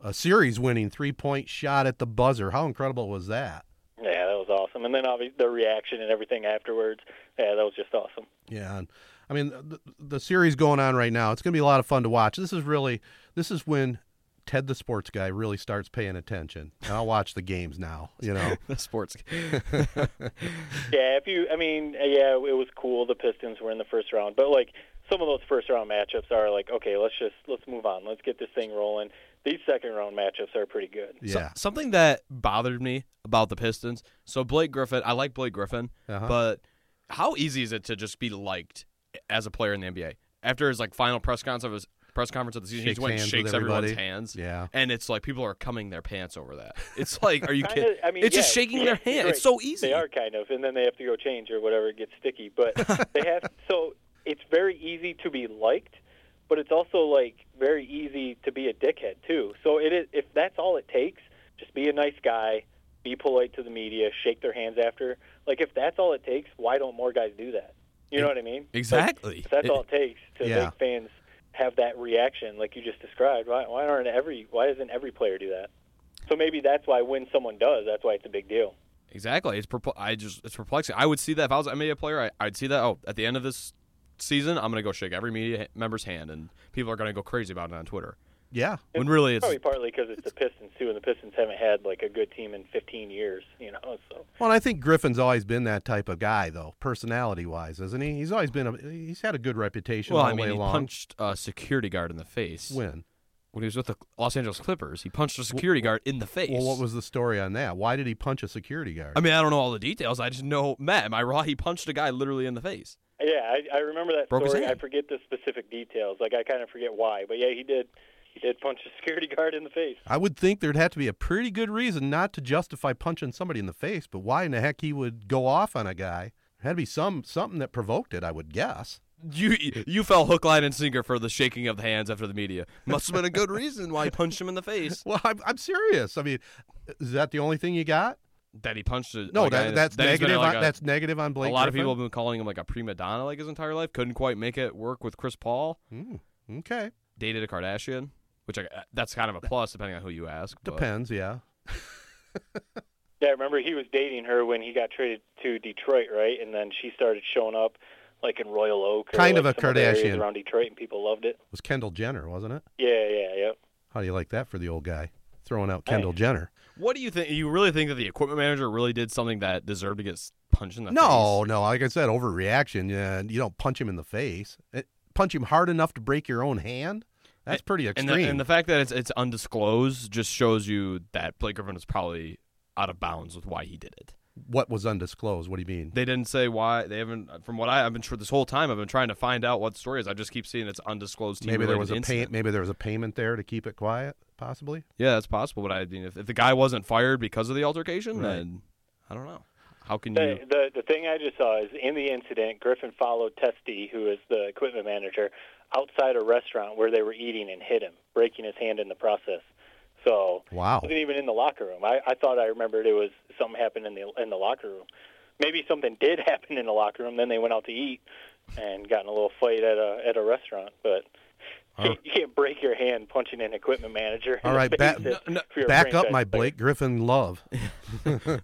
a series-winning three-point shot at the buzzer. How incredible was that? Yeah, that was awesome. And then obviously the reaction and everything afterwards. Yeah, that was just awesome. Yeah, and I mean, the, the series going on right now, it's going to be a lot of fun to watch. This is really, this is when Ted the sports guy really starts paying attention. I'll watch the games now, you know. The sports guy. Yeah, if you, I mean, yeah, it was cool. The Pistons were in the first round. But, like, some of those first-round matchups are like, okay, let's just let's move on. Let's get this thing rolling. These second-round matchups are pretty good. Yeah. So, something that bothered me about the Pistons, so Blake Griffin, I like Blake Griffin, uh-huh. but how easy is it to just be liked as a player in the N B A? After his, like, final press conference, was press conference of the season, he went and shakes everyone's hands. Yeah. And it's like people are coming their pants over that. It's like, are you kidding? Of, I mean, it's yeah, just shaking yeah, their hand. Right. It's so easy. They are kind of, and then they have to go change or whatever. It gets sticky. But they have, so it's very easy to be liked, but it's also like very easy to be a dickhead too. So it is, if that's all it takes, just be a nice guy, be polite to the media, shake their hands after. Like if that's all it takes, why don't more guys do that? You know it, what I mean? Exactly. Like, if that's it, all it takes to yeah. make fans have that reaction like you just described. Why, why aren't every? Why doesn't every player do that? So maybe that's why when someone does, that's why it's a big deal. Exactly. It's perpl- I just it's perplexing. I would see that if I was maybe a player. I, I'd see that. Oh, at the end of this season, I'm gonna go shake every media member's hand, and people are gonna go crazy about it on Twitter. Yeah. When really it's probably partly because it's the Pistons too, and the Pistons haven't had like a good team in fifteen years. You know. So. Well, and I think Griffin's always been that type of guy, though, personality-wise, hasn't he? He's always been a, he's had a good reputation. Well, all I mean, way he long. punched a security guard in the face. When? When he was with the Los Angeles Clippers, he punched a security well, guard in the face. Well, what was the story on that? Why did he punch a security guard? I mean, I don't know all the details. I just know, Matt, am I right? He punched a guy literally in the face. Yeah, I, I remember that Broke story. I forget the specific details. Like, I kind of forget why. But, yeah, he did. He did punch a security guard in the face. I would think there'd have to be a pretty good reason not to justify punching somebody in the face, but why in the heck he would go off on a guy? There had to be some something that provoked it, I would guess. You you fell hook, line, and sinker for the shaking of the hands after the media. Must have been a good reason why he punched him in the face. Well, I'm, I'm serious. I mean, is that the only thing you got? That he punched a No, that, that's, that negative like on, a, that's negative on Blake Griffin. A lot Griffin. of people have been calling him like a prima donna like his entire life. Couldn't quite make it work with Chris Paul. Mm, okay. Dated a Kardashian. Which I, that's kind of a plus, depending on who you ask. But. Depends, yeah. Yeah, remember he was dating her when he got traded to Detroit, right? And then she started showing up, like in Royal Oak, or kind like of a Kardashian around Detroit, and people loved it. It was Kendall Jenner, wasn't it? Yeah, yeah, yep. How do you like that for the old guy throwing out Kendall nice. Jenner? What do you think? You really think that the equipment manager really did something that deserved to get punched in the no, face? No, no. Like I said, overreaction. Yeah, you don't punch him in the face. It, punch him hard enough to break your own hand. That's pretty extreme. And the, and the fact that it's it's undisclosed just shows you that Blake Griffin was probably out of bounds with why he did it. What was undisclosed? What do you mean? They didn't say why. They haven't. From what I, I've been sure this whole time, I've been trying to find out what the story is. I just keep seeing it's undisclosed. Maybe there was a pay, Maybe there was a payment there to keep it quiet. Possibly. Yeah, that's possible. But I mean, if, if the guy wasn't fired because of the altercation, right. then I don't know. How can the, you? The the thing I just saw is in the incident, Griffin followed Testy, who is the equipment manager, outside a restaurant where they were eating and hit him, breaking his hand in the process. So wow. He wasn't even in the locker room. I, I thought I remembered it was something happened in the in the locker room. Maybe something did happen in the locker room. Then they went out to eat and got in a little fight at a at a restaurant. But right. you can't break your hand punching an equipment manager. All right, ba- no, no, back up my Blake Griffin love.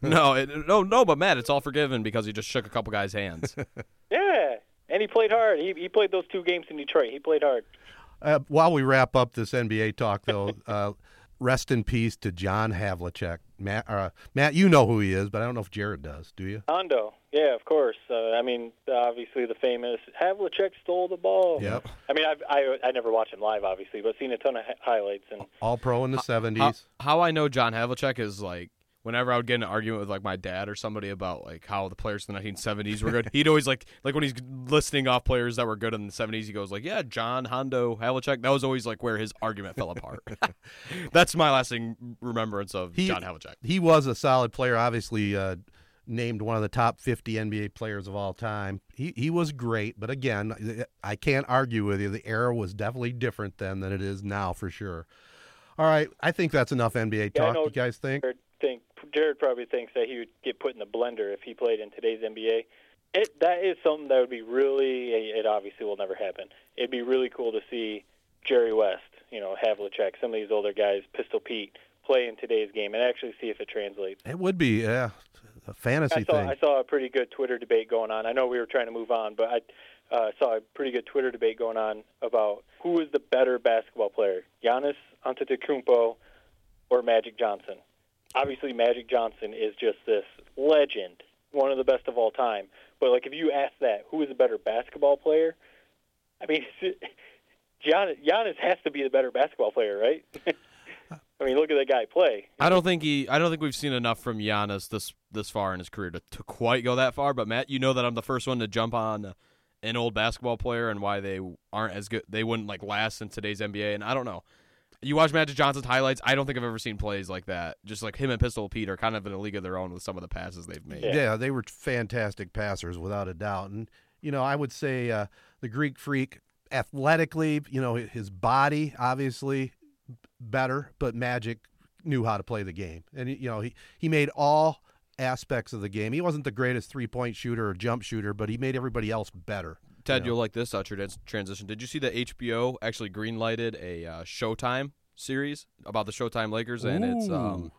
no, it, no, no, but Matt, it's all forgiven because he just shook a couple guys' hands. Yeah. And he played hard. He he played those two games in Detroit. He played hard. Uh, while we wrap up this N B A talk, though, uh, rest in peace to John Havlicek. Matt, uh, Matt, you know who he is, but I don't know if Jared does. Do you? Hondo. Yeah, of course. Uh, I mean, obviously the famous Havlicek stole the ball. Yep. I mean, I've, I I never watched him live, obviously, but seen a ton of ha- highlights. And all pro in the seventies. How, how I know John Havlicek is, like, whenever I would get in an argument with, like, my dad or somebody about, like, how the players in the nineteen seventies were good, he'd always, like, like when he's listing off players that were good in the seventies, he goes, like, yeah, John, Hondo, Havlicek. That was always, like, where his argument fell apart. That's my lasting remembrance of he, John Havlicek. He was a solid player, obviously. Uh, named one of the top fifty N B A players of all time. He he was great, but again, I can't argue with you. The era was definitely different then than it is now, for sure. All right, I think that's enough N B A talk. Yeah, you guys think? Jared, think? Jared probably thinks that he would get put in the blender if he played in today's N B A. It, that is something that would be really, it obviously will never happen. It'd be really cool to see Jerry West, you know, Havlicek, some of these older guys, Pistol Pete, play in today's game and actually see if it translates. It would be, yeah. A fantasy I saw, thing. I saw a pretty good Twitter debate going on. I know we were trying to move on, but I uh, saw a pretty good Twitter debate going on about who is the better basketball player, Giannis Antetokounmpo or Magic Johnson. Obviously, Magic Johnson is just this legend, one of the best of all time. But, like, if you ask that, who is a better basketball player, I mean, Giannis, Giannis has to be the better basketball player, right? I mean, look at that guy play. I don't think he. I don't think we've seen enough from Giannis this this far in his career to, to quite go that far. But Matt, you know that I'm the first one to jump on an old basketball player and why they aren't as good. They wouldn't like last in today's N B A. And I don't know. You watch Magic Johnson's highlights. I don't think I've ever seen plays like that. Just like him and Pistol Pete are kind of in a league of their own with some of the passes they've made. Yeah, yeah they were fantastic passers without a doubt. And you know, I would say uh, the Greek Freak athletically. You know, his body obviously. Better, but Magic knew how to play the game. And, you know, he, he made all aspects of the game. He wasn't the greatest three-point shooter or jump shooter, but he made everybody else better. Ted, you know? You'll like this uh, transition. Did you see that H B O actually green-lighted a uh, Showtime series about the Showtime Lakers? Ooh. And it's um,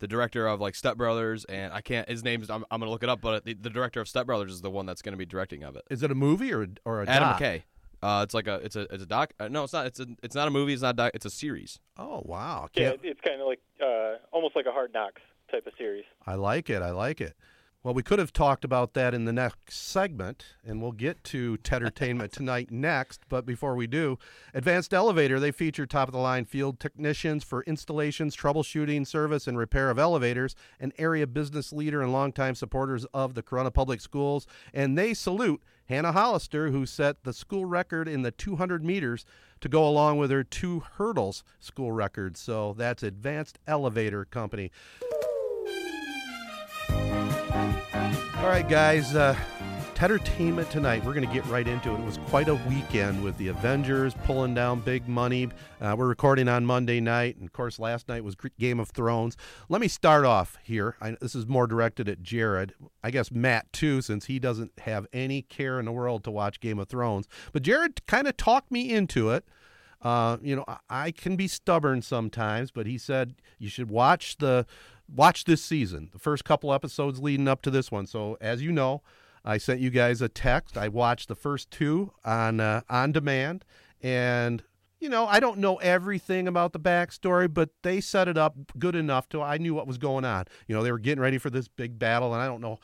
the director of, like, Step Brothers, and I can't – his name's – I'm, I'm going to look it up, but the, the director of Step Brothers is the one that's going to be directing of it. Is it a movie or, or a Adam doc? McKay. Uh, it's like a, it's a, it's a doc. Uh, no, it's not. It's a, it's not a movie. It's not. A doc, it's a series. Oh wow! Can't... Yeah, it's kind of like, uh, almost like a Hard Knocks type of series. I like it. I like it. Well, we could have talked about that in the next segment, and we'll get to Tedartainment tonight next. But before we do, Advanced Elevator, they feature top-of-the-line field technicians for installations, troubleshooting, service, and repair of elevators, an area business leader and longtime supporters of the Corunna Public Schools. And they salute Hannah Hollister, who set the school record in the two hundred meters to go along with her two hurdles school record. So that's Advanced Elevator Company. All right, guys, uh, Tedartainment tonight. We're going to get right into it. It was quite a weekend with the Avengers pulling down big money. Uh, we're recording on Monday night, and, of course, last night was Game of Thrones. Let me start off here. I, this is more directed at Jared. I guess Matt, too, since he doesn't have any care in the world to watch Game of Thrones. But Jared kind of talked me into it. Uh, you know, I, I can be stubborn sometimes, but he said you should watch the – Watch this season, the first couple episodes leading up to this one. So, as you know, I sent you guys a text. I watched the first two on uh, on demand. And, you know, I don't know everything about the backstory, but they set it up good enough to I knew what was going on. You know, they were getting ready for this big battle, and I don't know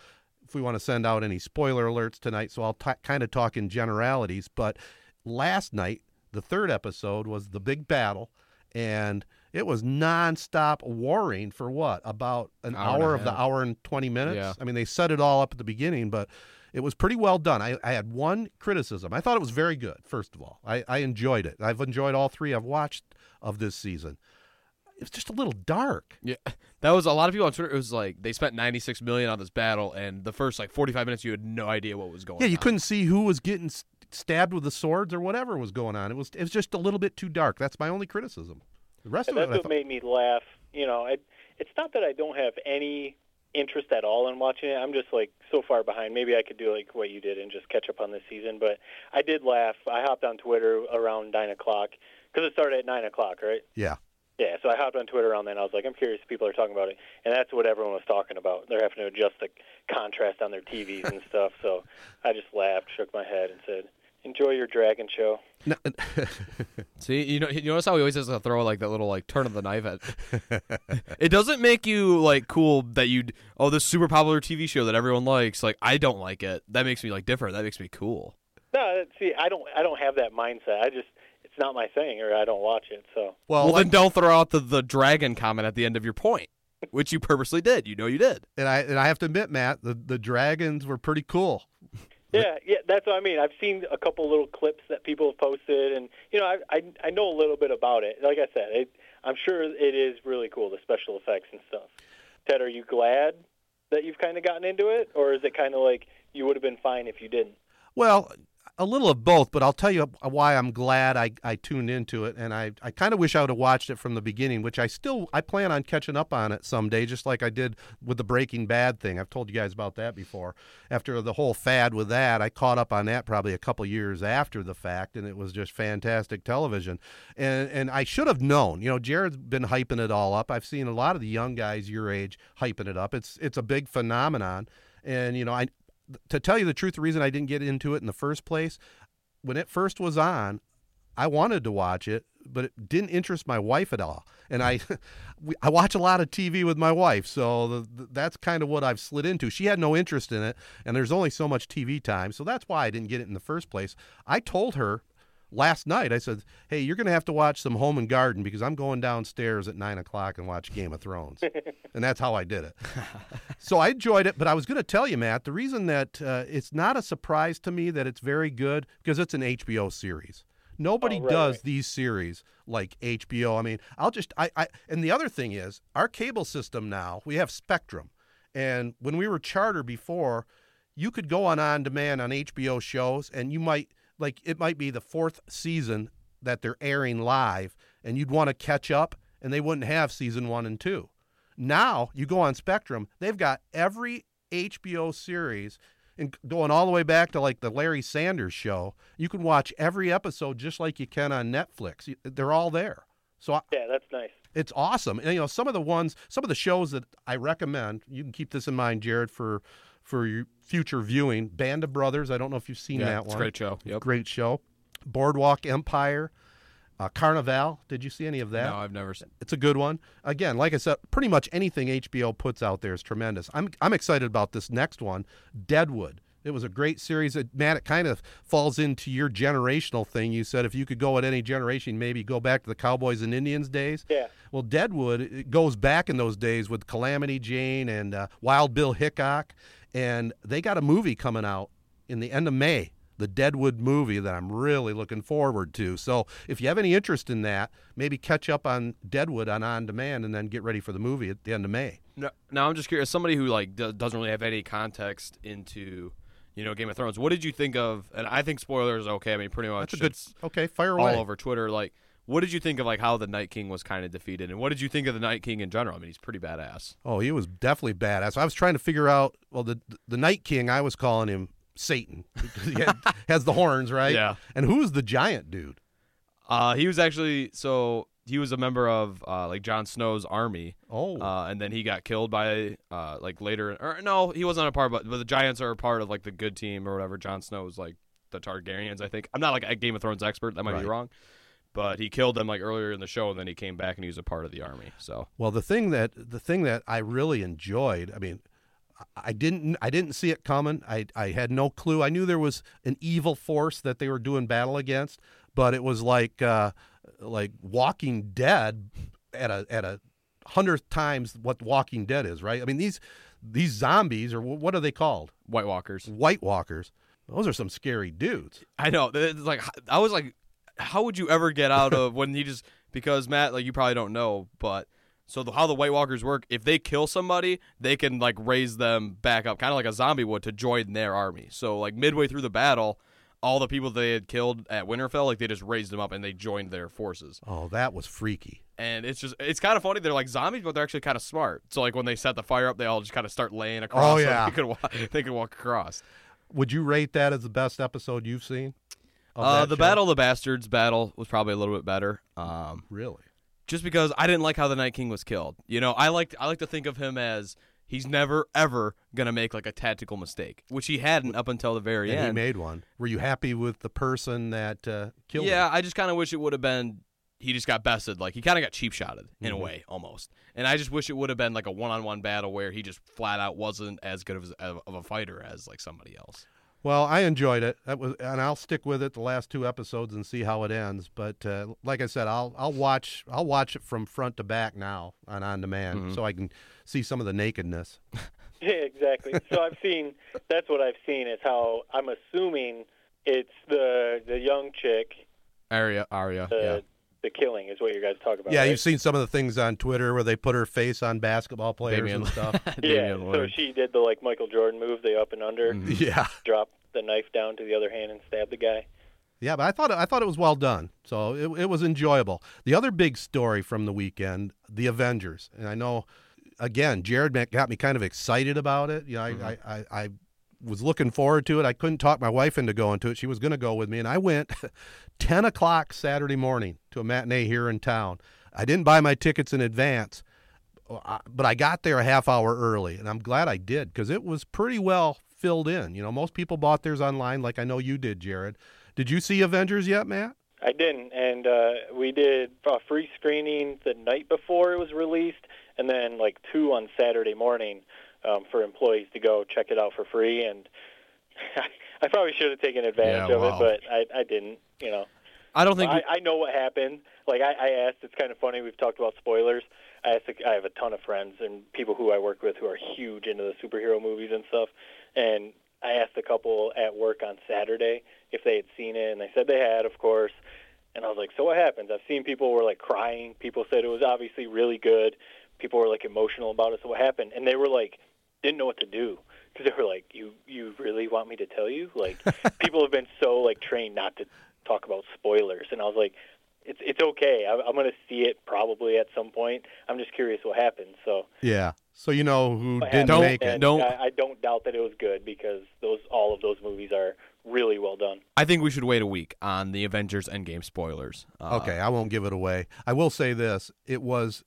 if we want to send out any spoiler alerts tonight, so I'll t- kind of talk in generalities. But last night, the third episode was the big battle, and... It was nonstop warring for what? About an hour, hour of the hour and twenty minutes? Yeah. I mean, they set it all up at the beginning, but it was pretty well done. I, I had one criticism. I thought it was very good, first of all. I, I enjoyed it. I've enjoyed all three I've watched of this season. It was just a little dark. Yeah, that was a lot of people on Twitter. It was like they spent ninety-six million dollars on this battle, and the first like forty-five minutes you had no idea what was going on. Yeah, you on. couldn't see who was getting st- stabbed with the swords or whatever was going on. It was, it was just a little bit too dark. That's my only criticism. The rest and of it, that's what made me laugh. You know, I, it's not that I don't have any interest at all in watching it. I'm just, like, so far behind. Maybe I could do, like, what you did and just catch up on this season. But I did laugh. I hopped on Twitter around nine o'clock because it started at nine o'clock, right? Yeah. Yeah, so I hopped on Twitter around then. I was like, I'm curious if people are talking about it. And that's what everyone was talking about. They're having to adjust the contrast on their T Vs and stuff. So I just laughed, shook my head, and said, Enjoy your dragon show. No. See, you know, you notice how he always has to throw like that little like turn of the knife at. It doesn't make you like cool that you oh this super popular T V show that everyone likes. Like I don't like it. That makes me like different. That makes me cool. No, see, I don't. I don't have that mindset. I just it's not my thing, or I don't watch it. So well, well then don't throw out the, the dragon comment at the end of your point. Which you purposely did. You know you did. And I and I have to admit, Matt, the, the dragons were pretty cool. Yeah, yeah, that's what I mean. I've seen a couple little clips that people have posted, and, you know, I I, I know a little bit about it. Like I said, it, I'm sure it is really cool, the special effects and stuff. Ted, are you glad that you've kind of gotten into it, or is it kind of like you would have been fine if you didn't? Well, a little of both, but I'll tell you why I'm glad I, I tuned into it, and I, I kind of wish I would have watched it from the beginning, which I still I plan on catching up on it someday, just like I did with the Breaking Bad thing. I've told you guys about that before. After the whole fad with that, I caught up on that probably a couple years after the fact, and it was just fantastic television. And and I should have known. You know, Jared's been hyping it all up. I've seen a lot of the young guys your age hyping it up. It's it's a big phenomenon, and, you know, I... To tell you the truth, the reason I didn't get into it in the first place, when it first was on, I wanted to watch it, but it didn't interest my wife at all. And I we, I watch a lot of T V with my wife, so the, the, that's kind of what I've slid into. She had no interest in it, and there's only so much T V time, so that's why I didn't get it in the first place. I told her last night, I said, hey, you're going to have to watch some Home and Garden because I'm going downstairs at nine o'clock and watch Game of Thrones. And that's how I did it. So I enjoyed it, but I was going to tell you, Matt, the reason that uh, it's not a surprise to me that it's very good because it's an H B O series. Nobody oh, right, does right. these series like H B O. I mean, I'll just, I, I, and the other thing is our cable system now, we have Spectrum. And when we were Charter before, you could go on on demand on H B O shows and you might, like, it might be the fourth season that they're airing live, and you'd want to catch up, and they wouldn't have season one and two. Now, you go on Spectrum, they've got every H B O series, and going all the way back to, like, the Larry Sanders Show. You can watch every episode just like you can on Netflix. They're all there. So I, yeah, that's nice. It's awesome. And, you know, some of the ones, some of the shows that I recommend, you can keep this in mind, Jared, for for your future viewing. Band of Brothers, I don't know if you've seen yeah, that it's one. Great show. Yep. Great show. Boardwalk Empire, uh, Carnival. Did you see any of that? No, I've never seen. It's a good one. Again, like I said, pretty much anything H B O puts out there is tremendous. I'm I'm excited about this next one, Deadwood. It was a great series. Matt, it kind of falls into your generational thing. You said if you could go at any generation, maybe go back to the Cowboys and Indians days. Yeah. Well, Deadwood, it goes back in those days with Calamity Jane and uh, Wild Bill Hickok. And they got a movie coming out in the end of May, the Deadwood movie that I'm really looking forward to. So if you have any interest in that, maybe catch up on Deadwood on On Demand and then get ready for the movie at the end of May. Now, now I'm just curious, somebody who like doesn't really have any context into – you know, Game of Thrones. What did you think of? And I think spoilers okay. I mean, pretty much That's a good, it's okay. Fire away all over Twitter. Like, what did you think of like how the Night King was kind of defeated, and what did you think of the Night King in general? I mean, he's pretty badass. Oh, he was definitely badass. I was trying to figure out. Well, the the Night King, I was calling him Satan because he had, has the horns, right? Yeah. And who's the giant dude? Uh, he was actually so he was a member of uh, like Jon Snow's army. Oh, uh, and then he got killed by, uh, like, later. Or, no, he wasn't a part, but, but the Giants are a part of, like, the good team or whatever. Jon Snow was, like, the Targaryens, I think. I'm not, like, a Game of Thrones expert. That might right. be wrong. But he killed them, like, earlier in the show, and then he came back and he was a part of the army. So Well, the thing that the thing that I really enjoyed, I mean, I didn't I didn't see it coming. I, I had no clue. I knew there was an evil force that they were doing battle against, but it was like uh, like Walking Dead at a at a... hundredth times what Walking Dead is, right? I mean, these these zombies, or what are they called? White Walkers. White Walkers. Those are some scary dudes. I know. It's like I was like, how would you ever get out of when he just, because Matt, like you probably don't know, but so the, how the White Walkers work, if they kill somebody, they can like raise them back up, kind of like a zombie would, to join their army. So like midway through the battle, all the people they had killed at Winterfell, like they just raised them up and they joined their forces. Oh, that was freaky. And it's just, it's kind of funny. They're like zombies, but they're actually kind of smart. So like when they set the fire up, they all just kind of start laying across. Oh, yeah. So they could walk, they could walk across. Would you rate that as the best episode you've seen? Uh, the show? Battle of the Bastards battle was probably a little bit better. Um, really? Just because I didn't like how the Night King was killed. You know, I liked, I like to think of him as... he's never, ever going to make like a tactical mistake, which he hadn't up until the very and end. And he made one. Were you happy with the person that uh, killed yeah, him? Yeah, I just kind of wish it would have been he just got bested. Like, he kind of got cheap-shotted in mm-hmm. a way, almost. And I just wish it would have been like a one-on-one battle where he just flat out wasn't as good of a, of a fighter as like somebody else. Well, I enjoyed it, that was, and I'll stick with it the last two episodes and see how it ends. But uh, like I said, I'll I'll watch I'll watch it from front to back now on on demand, mm-hmm. so I can see some of the nakedness. Yeah, exactly. So I've seen that's what I've seen is how I'm assuming it's the the young chick, Aria. Aria. The, yeah. The killing is what you guys talk about. Yeah, right? You've seen some of the things on Twitter where they put her face on basketball players Damian, and stuff. Yeah, so she did the like Michael Jordan move, the up and under. Mm. Yeah, drop the knife down to the other hand and stab the guy. Yeah, but I thought I thought it was well done. So it it was enjoyable. The other big story from the weekend, the Avengers, and I know, again, Jared got me kind of excited about it. You know, I mm-hmm. I. I, I was looking forward to it. I couldn't talk my wife into going to it. She was going to go with me, and I went ten o'clock Saturday morning to a matinee here in town. I didn't buy my tickets in advance, but I got there a half hour early, and I'm glad I did because it was pretty well filled in. You know, most people bought theirs online like I know you did, Jared. Did you see Avengers yet, Matt? I didn't, and uh, we did a free screening the night before it was released, and then like two on Saturday morning. Um, for employees to go check it out for free, and I, I probably should have taken advantage yeah, of wow. it, but I, I didn't. You know, I don't think I, we... I know what happened. Like I, I asked, it's kind of funny. We've talked about spoilers. I asked. I have a ton of friends and people who I work with who are huge into the superhero movies and stuff. And I asked a couple at work on Saturday if they had seen it, and they said they had, of course. And I was like, so what happens? I've seen people were like crying. People said it was obviously really good. People were like emotional about it. So what happened? And they were like. Didn't know what to do because they were like, "You, you really want me to tell you?" Like, people have been so like trained not to talk about spoilers, and I was like, "It's it's okay. I, I'm going to see it probably at some point. I'm just curious what happened." So yeah, so you know who didn't happened, make it. Don't I, I don't doubt that it was good because those all of those movies are really well done. I think we should wait a week on the Avengers Endgame spoilers. Uh, okay, I won't give it away. I will say this: it was.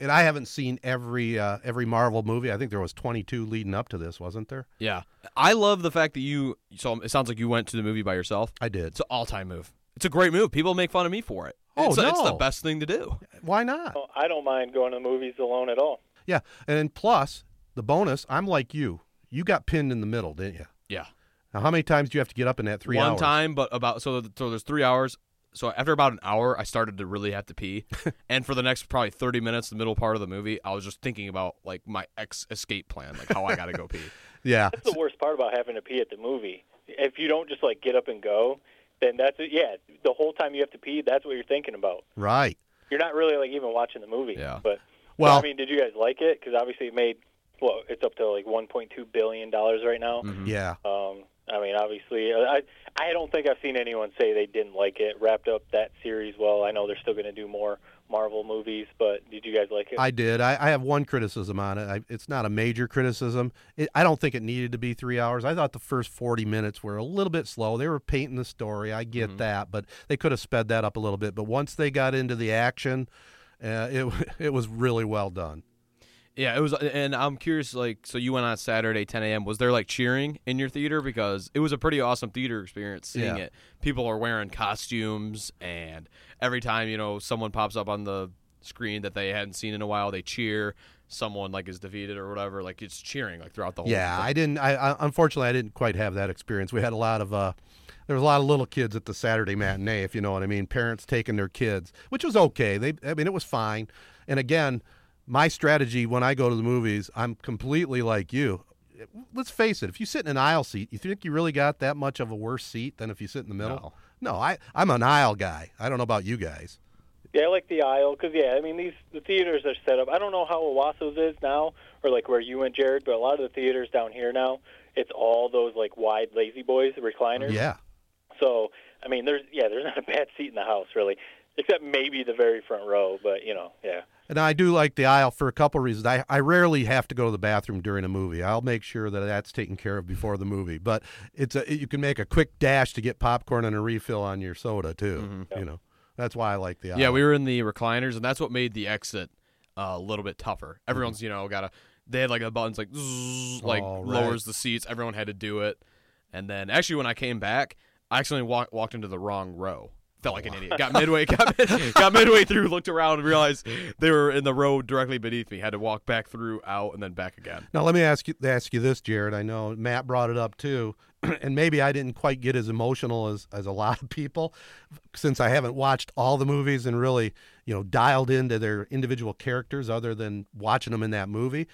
And I haven't seen every uh, every Marvel movie. I think there was twenty-two leading up to this, wasn't there? Yeah. I love the fact that you saw, it sounds like you went to the movie by yourself. I did. It's an all-time move. It's a great move. People make fun of me for it. Oh, it's, no. It's the best thing to do. Why not? Well, I don't mind going to the movies alone at all. Yeah. And plus, the bonus, I'm like you. You got pinned in the middle, didn't you? Yeah. Now, how many times do you have to get up in that three One hours? One time, but about so, so there's three hours. So after about an hour, I started to really have to pee. And for the next probably thirty minutes, the middle part of the movie, I was just thinking about, like, my ex-escape plan, like how I got to go pee. Yeah. That's the worst part about having to pee at the movie. If you don't just, like, get up and go, then that's – yeah, the whole time you have to pee, that's what you're thinking about. Right. You're not really, like, even watching the movie. Yeah. But, well, but I mean, did you guys like it? Because obviously it made – well, it's up to, like, one point two billion dollars right now. Mm-hmm. Yeah. Um I mean, obviously, I I don't think I've seen anyone say they didn't like it. Wrapped up that series well. I know they're still going to do more Marvel movies, but did you guys like it? I did. I, I have one criticism on it. I, it's not a major criticism. It, I don't think it needed to be three hours. I thought the first forty minutes were a little bit slow. They were painting the story. I get mm-hmm. that, but they could have sped that up a little bit. But once they got into the action, uh, it it was really well done. Yeah, it was, and I'm curious, like, so you went on Saturday, ten a.m. Was there, like, cheering in your theater? Because it was a pretty awesome theater experience seeing yeah. it. People are wearing costumes, and every time, you know, someone pops up on the screen that they hadn't seen in a while, they cheer. Someone, like, is defeated or whatever. Like, it's cheering, like, throughout the whole yeah, thing. Yeah, I didn't, I, I unfortunately, I didn't quite have that experience. We had a lot of, uh, there was a lot of little kids at the Saturday matinee, if you know what I mean. Parents taking their kids, which was okay. They, I mean, it was fine. And, again, my strategy when I go to the movies, I'm completely like you. Let's face it. If you sit in an aisle seat, you think you really got that much of a worse seat than if you sit in the middle? No, no I, I'm an aisle guy. I don't know about you guys. Yeah, I like the aisle because, yeah, I mean, these the theaters are set up. I don't know how Owasso's is now or, like, where you went, Jared, but a lot of the theaters down here now, it's all those, like, wide Lazy Boys recliners. Yeah. So, I mean, there's yeah, there's not a bad seat in the house, really, except maybe the very front row, but, you know, yeah. And I do like the aisle for a couple reasons. I, I rarely have to go to the bathroom during a movie. I'll make sure that that's taken care of before the movie. But it's a, you can make a quick dash to get popcorn and a refill on your soda, too. Mm-hmm. Yeah. You know, that's why I like the aisle. Yeah, we were in the recliners, and that's what made the exit uh, a little bit tougher. Everyone's, mm-hmm. you know, got to they had like a button like zzz, like oh, right. lowers the seats. Everyone had to do it. And then actually when I came back, I accidentally walked walked into the wrong row. Felt like an idiot. Got midway, got, mid, got midway through, looked around, and realized they were in the row directly beneath me. Had to walk back through, out, and then back again. Now let me ask you ask you this, Jared. I know Matt brought it up too, and maybe I didn't quite get as emotional as, as a lot of people, since I haven't watched all the movies and really, you know, dialed into their individual characters other than watching them in that movie.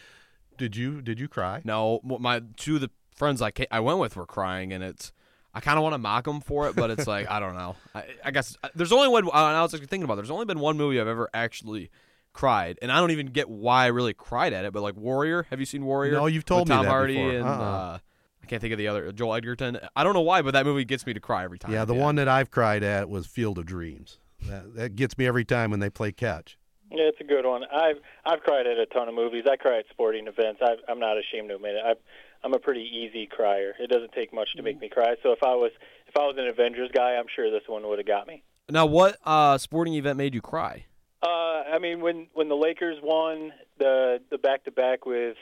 Did you did you cry? No, my two of the friends I came, I went with were crying, and it's. I kind of want to mock them for it, but it's like, I don't know. I, I guess there's only one, I was thinking about it, there's only been one movie I've ever actually cried, and I don't even get why I really cried at it, but like Warrior, have you seen Warrior? No, you've told With me Tom that Hardy before. And, uh-uh. uh, I can't think of the other, Joel Edgerton. I don't know why, but that movie gets me to cry every time. Yeah, the yeah. one that I've cried at was Field of Dreams. That, that gets me every time when they play catch. Yeah, it's a good one. I've I've cried at a ton of movies. I cry at sporting events. I've, I'm not ashamed to admit it. I've I'm a pretty easy crier. It doesn't take much to make me cry. So if I was if I was an Avengers guy, I'm sure this one would have got me. Now, what uh, sporting event made you cry? Uh, I mean, when, when the Lakers won the the back-to-back with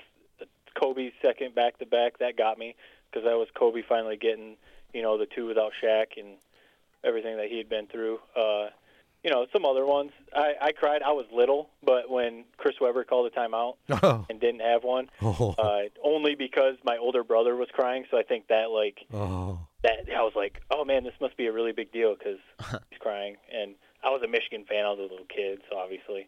Kobe's second back-to-back, that got me because that was Kobe finally getting, you know, the two without Shaq and everything that he had been through. Uh, you know, some other ones. I, I cried. I was little, but when Chris Webber called a timeout oh. and didn't have one, oh. uh, only because my older brother was crying, so I think that, like, oh. that I was like, oh, man, this must be a really big deal because he's crying. And I was a Michigan fan. I was a little kid, so obviously.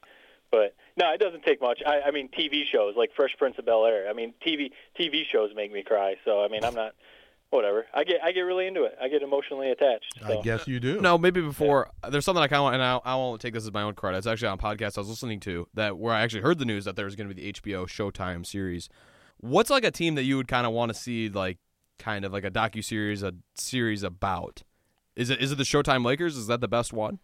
But, no, it doesn't take much. I, I mean, T V shows, like Fresh Prince of Bel-Air. I mean, T V T V shows make me cry, so, I mean, I'm not – Whatever. I get I get really into it. I get emotionally attached. So. I guess you do. No, maybe before yeah. there's something I kind of want, and I, I won't take this as my own credit. It's actually on a podcast I was listening to that where I actually heard the news that there was going to be the H B O Showtime series. What's like a team that you would kind of want to see, like kind of like a docuseries, a series about? Is it is it the Showtime Lakers? Is that the best one?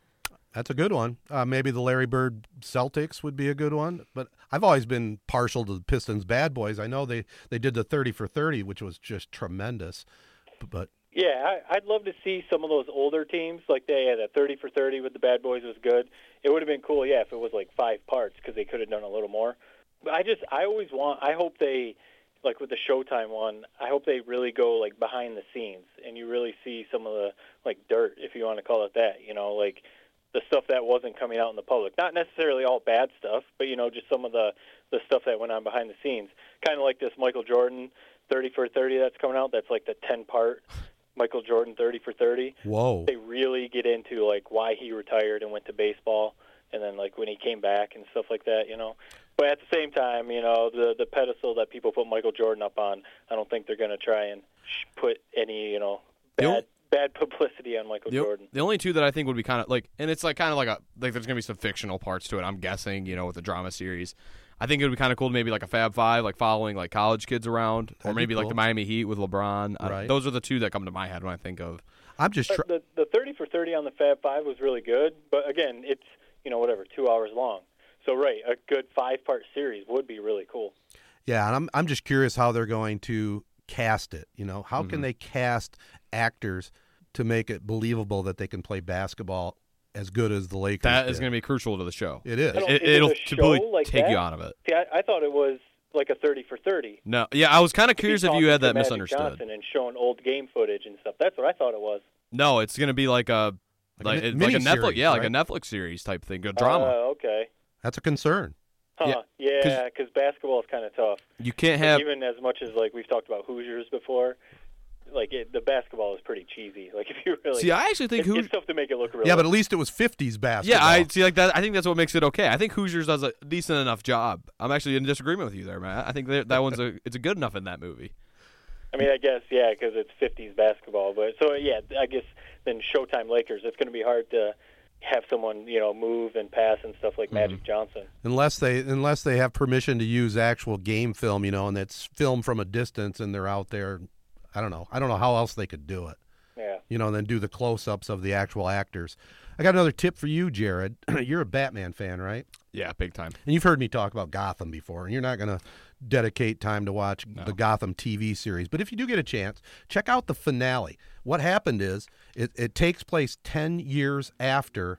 That's a good one. Uh, maybe the Larry Bird Celtics would be a good one. But I've always been partial to the Pistons Bad Boys. I know they, they did the thirty for thirty, which was just tremendous. But yeah, I, I'd love to see some of those older teams. Like they had a thirty for thirty with the Bad Boys was good. It would have been cool, yeah, if it was like five parts because they could have done a little more. But I just, I always want, I hope they, like with the Showtime one, I hope they really go like behind the scenes and you really see some of the like dirt, if you want to call it that, you know, like the stuff that wasn't coming out in the public. Not necessarily all bad stuff, but, you know, just some of the, the stuff that went on behind the scenes. Kind of like this Michael Jordan thirty for thirty that's coming out. That's like the ten-part Michael Jordan thirty for thirty. Whoa. They really get into, like, why he retired and went to baseball and then, like, when he came back and stuff like that, you know. But at the same time, you know, the, the pedestal that people put Michael Jordan up on, I don't think they're going to try and put any, you know, bad yep. – bad publicity on Michael the, Jordan. The only two that I think would be kind of like, and it's like kind of like a, like there's going to be some fictional parts to it, I'm guessing, you know, with the drama series. I think it would be kind of cool to maybe like a Fab Five, like following like college kids around, That'd or maybe cool. like the Miami Heat with LeBron. Right. I, those are the two that come to my head when I think of. I'm just tr- the, the thirty for thirty on the Fab Five was really good, but again, it's, you know, whatever, two hours long. So, right, a good five-part series would be really cool. Yeah, and I'm I'm just curious how they're going to cast it, you know. How mm-hmm. can they cast actors to make it believable that they can play basketball as good as the Lakers? That is going to be crucial to the show. It is. It, is it'll completely like take that? You out of it. Yeah, I, I thought it was like a thirty for thirty. No, yeah, I was kind of curious if you had that misunderstood. Johnson and showing old game footage and stuff. That's what I thought it was. No, it's going to be like a like, like, a, like a Netflix, series, yeah, right? like a Netflix series type thing, a drama. Oh, uh, okay. That's a concern. Huh. Yeah, because yeah, basketball is kind of tough. You can't have even as much as like we've talked about Hoosiers before. Like it, the basketball is pretty cheesy. Like if you really see, I actually think it, Hoos- it's tough to make it look real. Yeah, but at least it was fifties basketball. Yeah, I see. Like that, I think that's what makes it okay. I think Hoosiers does a decent enough job. I'm actually in disagreement with you there, man. I think that, that one's a it's a good enough in that movie. I mean, I guess yeah, because it's fifties basketball. But so yeah, I guess then Showtime Lakers. It's going to be hard to have someone, you know, move and pass and stuff like Magic mm-hmm. Johnson. Unless they unless they have permission to use actual game film, you know, and it's filmed from a distance and they're out there. I don't know. I don't know how else they could do it. Yeah. You know, and then do the close-ups of the actual actors. I got another tip for you, Jared. You're a Batman fan, right? Yeah, big time. And you've heard me talk about Gotham before, and you're not going to dedicate time to watch no. the Gotham T V series. But if you do get a chance, check out the finale. What happened is it, it takes place ten years after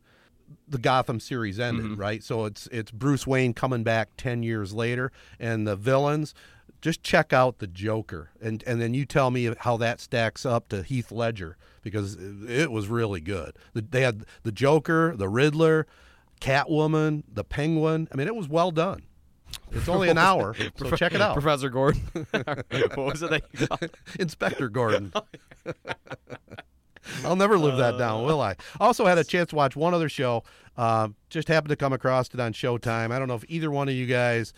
the Gotham series ended, mm-hmm. right? So it's it's Bruce Wayne coming back ten years later, and the villains, just check out the Joker, and, and then you tell me how that stacks up to Heath Ledger, because it was really good. They had the Joker, the Riddler, Catwoman, the Penguin. I mean, it was well done. It's only an hour, so check it out. Professor Gordon. What was it that you called? Inspector Gordon. I'll never live that down, will I? I also had a chance to watch one other show. Uh, just happened to come across it on Showtime. I don't know if either one of you guys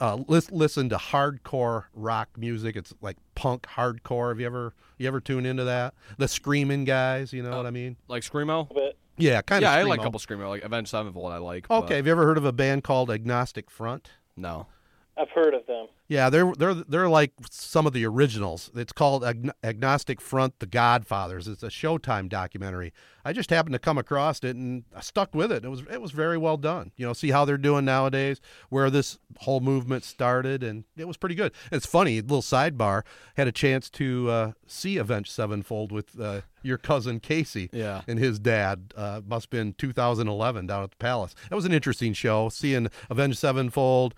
uh, li- listen to hardcore rock music. It's like punk hardcore. Have you ever you ever tuned into that? The Screaming Guys, you know uh, what I mean? Like Screamo? A bit. Yeah, kind yeah, of Yeah, I like a couple of Screamo. Like Avenged Sevenfold I like. Okay, but... have you ever heard of a band called Agnostic Front? No. I've heard of them. Yeah, they're they're they're like some of the originals. It's called Agn- Agnostic Front, The Godfathers. It's a Showtime documentary. I just happened to come across it and I stuck with it. It was it was very well done. You know, see how they're doing nowadays, where this whole movement started, and it was pretty good. It's funny, a little sidebar. Had a chance to uh, see Avenged Sevenfold with uh, your cousin Casey yeah. and his dad. Uh, must have been two thousand eleven down at the Palace. That was an interesting show. Seeing Avenged Sevenfold,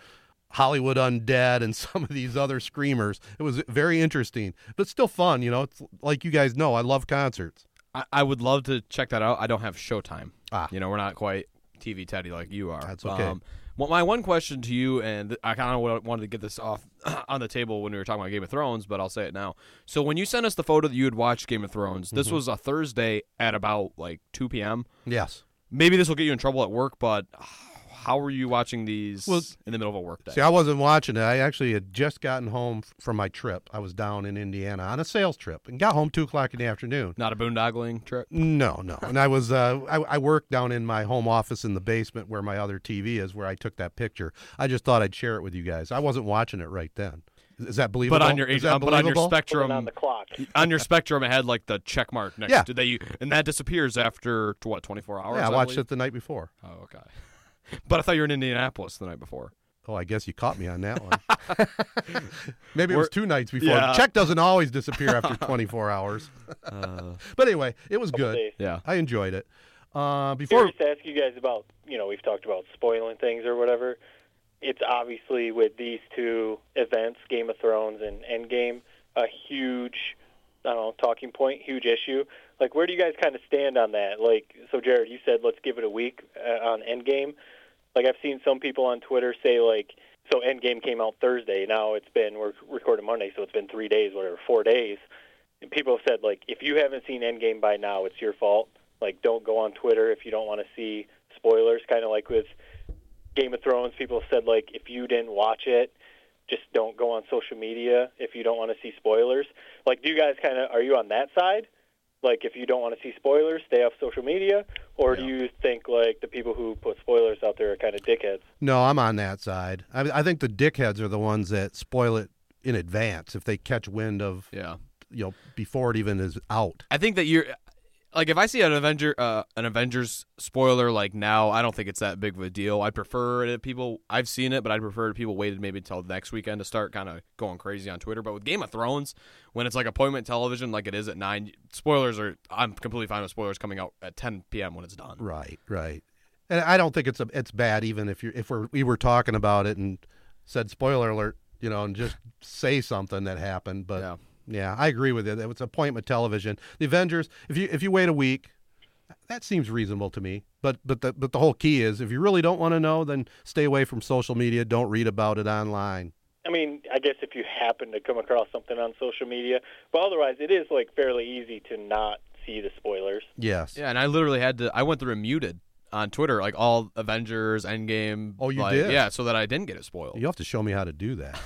Hollywood Undead, and some of these other screamers. It was very interesting, but still fun. You know, it's like you guys know, I love concerts. I, I would love to check that out. I don't have Showtime. Ah. You know, we're not quite T V Teddy like you are. That's okay. Um, well, my one question to you, and I kind of wanted to get this off on the table when we were talking about Game of Thrones, but I'll say it now. So when you sent us the photo that you had watched Game of Thrones, this mm-hmm. was a Thursday at about like two p.m. Yes. Maybe this will get you in trouble at work, but... how were you watching these well, in the middle of a work day? See, I wasn't watching it. I actually had just gotten home from my trip. I was down in Indiana on a sales trip and got home two o'clock in the afternoon. Not a boondoggling trip? No, no. And I was uh, I, I worked down in my home office in the basement where my other T V is, where I took that picture. I just thought I'd share it with you guys. I wasn't watching it right then. Is that believable? But on your, um, believable? But on your Spectrum, on, the clock. on your Spectrum, it had like the check mark next yeah. to that. You, and that disappears after, what, twenty-four hours? Yeah, I watched I it the night before. Oh, okay. But I thought you were in Indianapolis the night before. Oh, I guess you caught me on that one. Maybe we're, it was two nights before. Yeah. The check doesn't always disappear after twenty-four hours. uh, but anyway, it was good. Days. Yeah, I enjoyed it. Uh, before, just to ask you guys about, you know, we've talked about spoiling things or whatever. It's obviously with these two events, Game of Thrones and Endgame, a huge, I don't know, talking point, huge issue. Like, where do you guys kind of stand on that? Like, so, Jared, you said let's give it a week uh, on Endgame. Like, I've seen some people on Twitter say, like, so Endgame came out Thursday. Now it's been, we're recording Monday, so it's been three days, whatever, four days. And people have said, like, if you haven't seen Endgame by now, it's your fault. Like, don't go on Twitter if you don't want to see spoilers. Kind of like with Game of Thrones, people said, like, if you didn't watch it, just don't go on social media if you don't want to see spoilers. Like, do you guys kind of, are you on that side? Like, if you don't want to see spoilers, stay off social media? Or yeah. do you think, like, the people who put spoilers out there are kind of dickheads? No, I'm on that side. I, I think the dickheads are the ones that spoil it in advance if they catch wind of, yeah. you know, before it even is out. I think that you're, like, if I see an Avenger, uh, an Avengers spoiler, like, now, I don't think it's that big of a deal. I prefer it if people, I've seen it, but I prefer if people waited maybe until next weekend to start kind of going crazy on Twitter. But with Game of Thrones, when it's like appointment television, like it is at nine, spoilers are, I'm completely fine with spoilers coming out at ten p.m. when it's done. Right, right. And I don't think it's a, it's bad even if you if we're, we were talking about it and said spoiler alert, you know, and just say something that happened. But yeah, yeah I agree with it. It's appointment television. The Avengers, if you if you wait a week, that seems reasonable to me. But but the but the whole key is if you really don't want to know, then stay away from social media. Don't read about it online. I mean, I guess if you happen to come across something on social media, but otherwise it is like fairly easy to not see the spoilers. Yes. Yeah, and I literally had to, I went through and muted on Twitter, like all Avengers, Endgame. Oh, you like, did? Yeah, so that I didn't get it spoiled. You have to show me how to do that.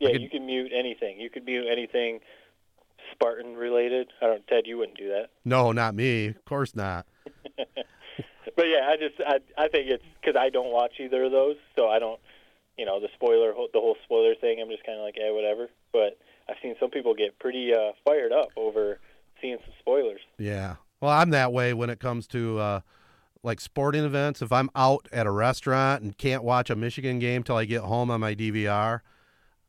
Yeah, could, you can mute anything. You could mute anything Spartan related. I don't, Ted, you wouldn't do that. No, not me. Of course not. But yeah, I just, I, I think it's because I don't watch either of those, so I don't. You know, the spoiler, the whole spoiler thing, I'm just kind of like, eh, whatever. But I've seen some people get pretty uh, fired up over seeing some spoilers. Yeah. Well, I'm that way when it comes to, uh, like, sporting events. If I'm out at a restaurant and can't watch a Michigan game till I get home on my D V R,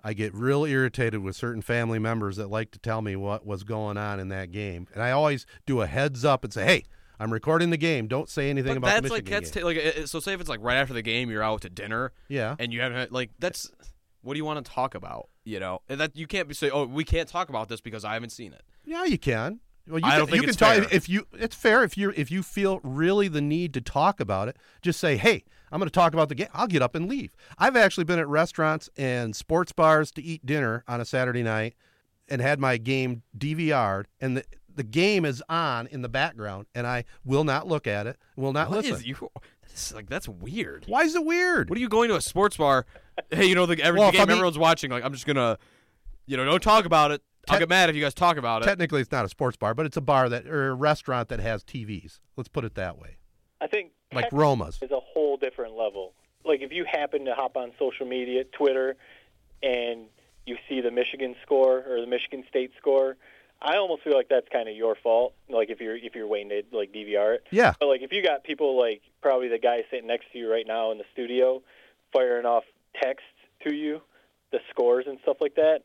I get real irritated with certain family members that like to tell me what was going on in that game. And I always do a heads up and say, hey, I'm recording the game. Don't say anything but about that's the Michigan like, that's game. T- like, so say if it's like right after the game, you're out to dinner. Yeah. And you haven't, like, that's, what do you want to talk about? You know, and that you can't be say, oh, we can't talk about this because I haven't seen it. Yeah, you can. Well, you I don't can, think you it's can fair. Talk, if you, it's fair if you if you feel really the need to talk about it. Just say, hey, I'm going to talk about the game. I'll get up and leave. I've actually been at restaurants and sports bars to eat dinner on a Saturday night and had my game D V R'd, and the the game is on in the background, and I will not look at it. Will not what listen. Is you, that's like that's weird. Why is it weird? What are you going to a sports bar? Hey, you know the every well, game everyone's eat- watching. Like I'm just gonna, you know, don't talk about it. I'll get mad if you guys talk about it. Technically, it's not a sports bar, but it's a bar that or a restaurant that has T Vs. Let's put it that way. I think like Roma's is a whole different level. Like if you happen to hop on social media, Twitter, and you see the Michigan score or the Michigan State score, I almost feel like that's kind of your fault. Like if you're if you're waiting to like D V R it. Yeah. But like if you got people like probably the guy sitting next to you right now in the studio, firing off texts to you, the scores and stuff like that.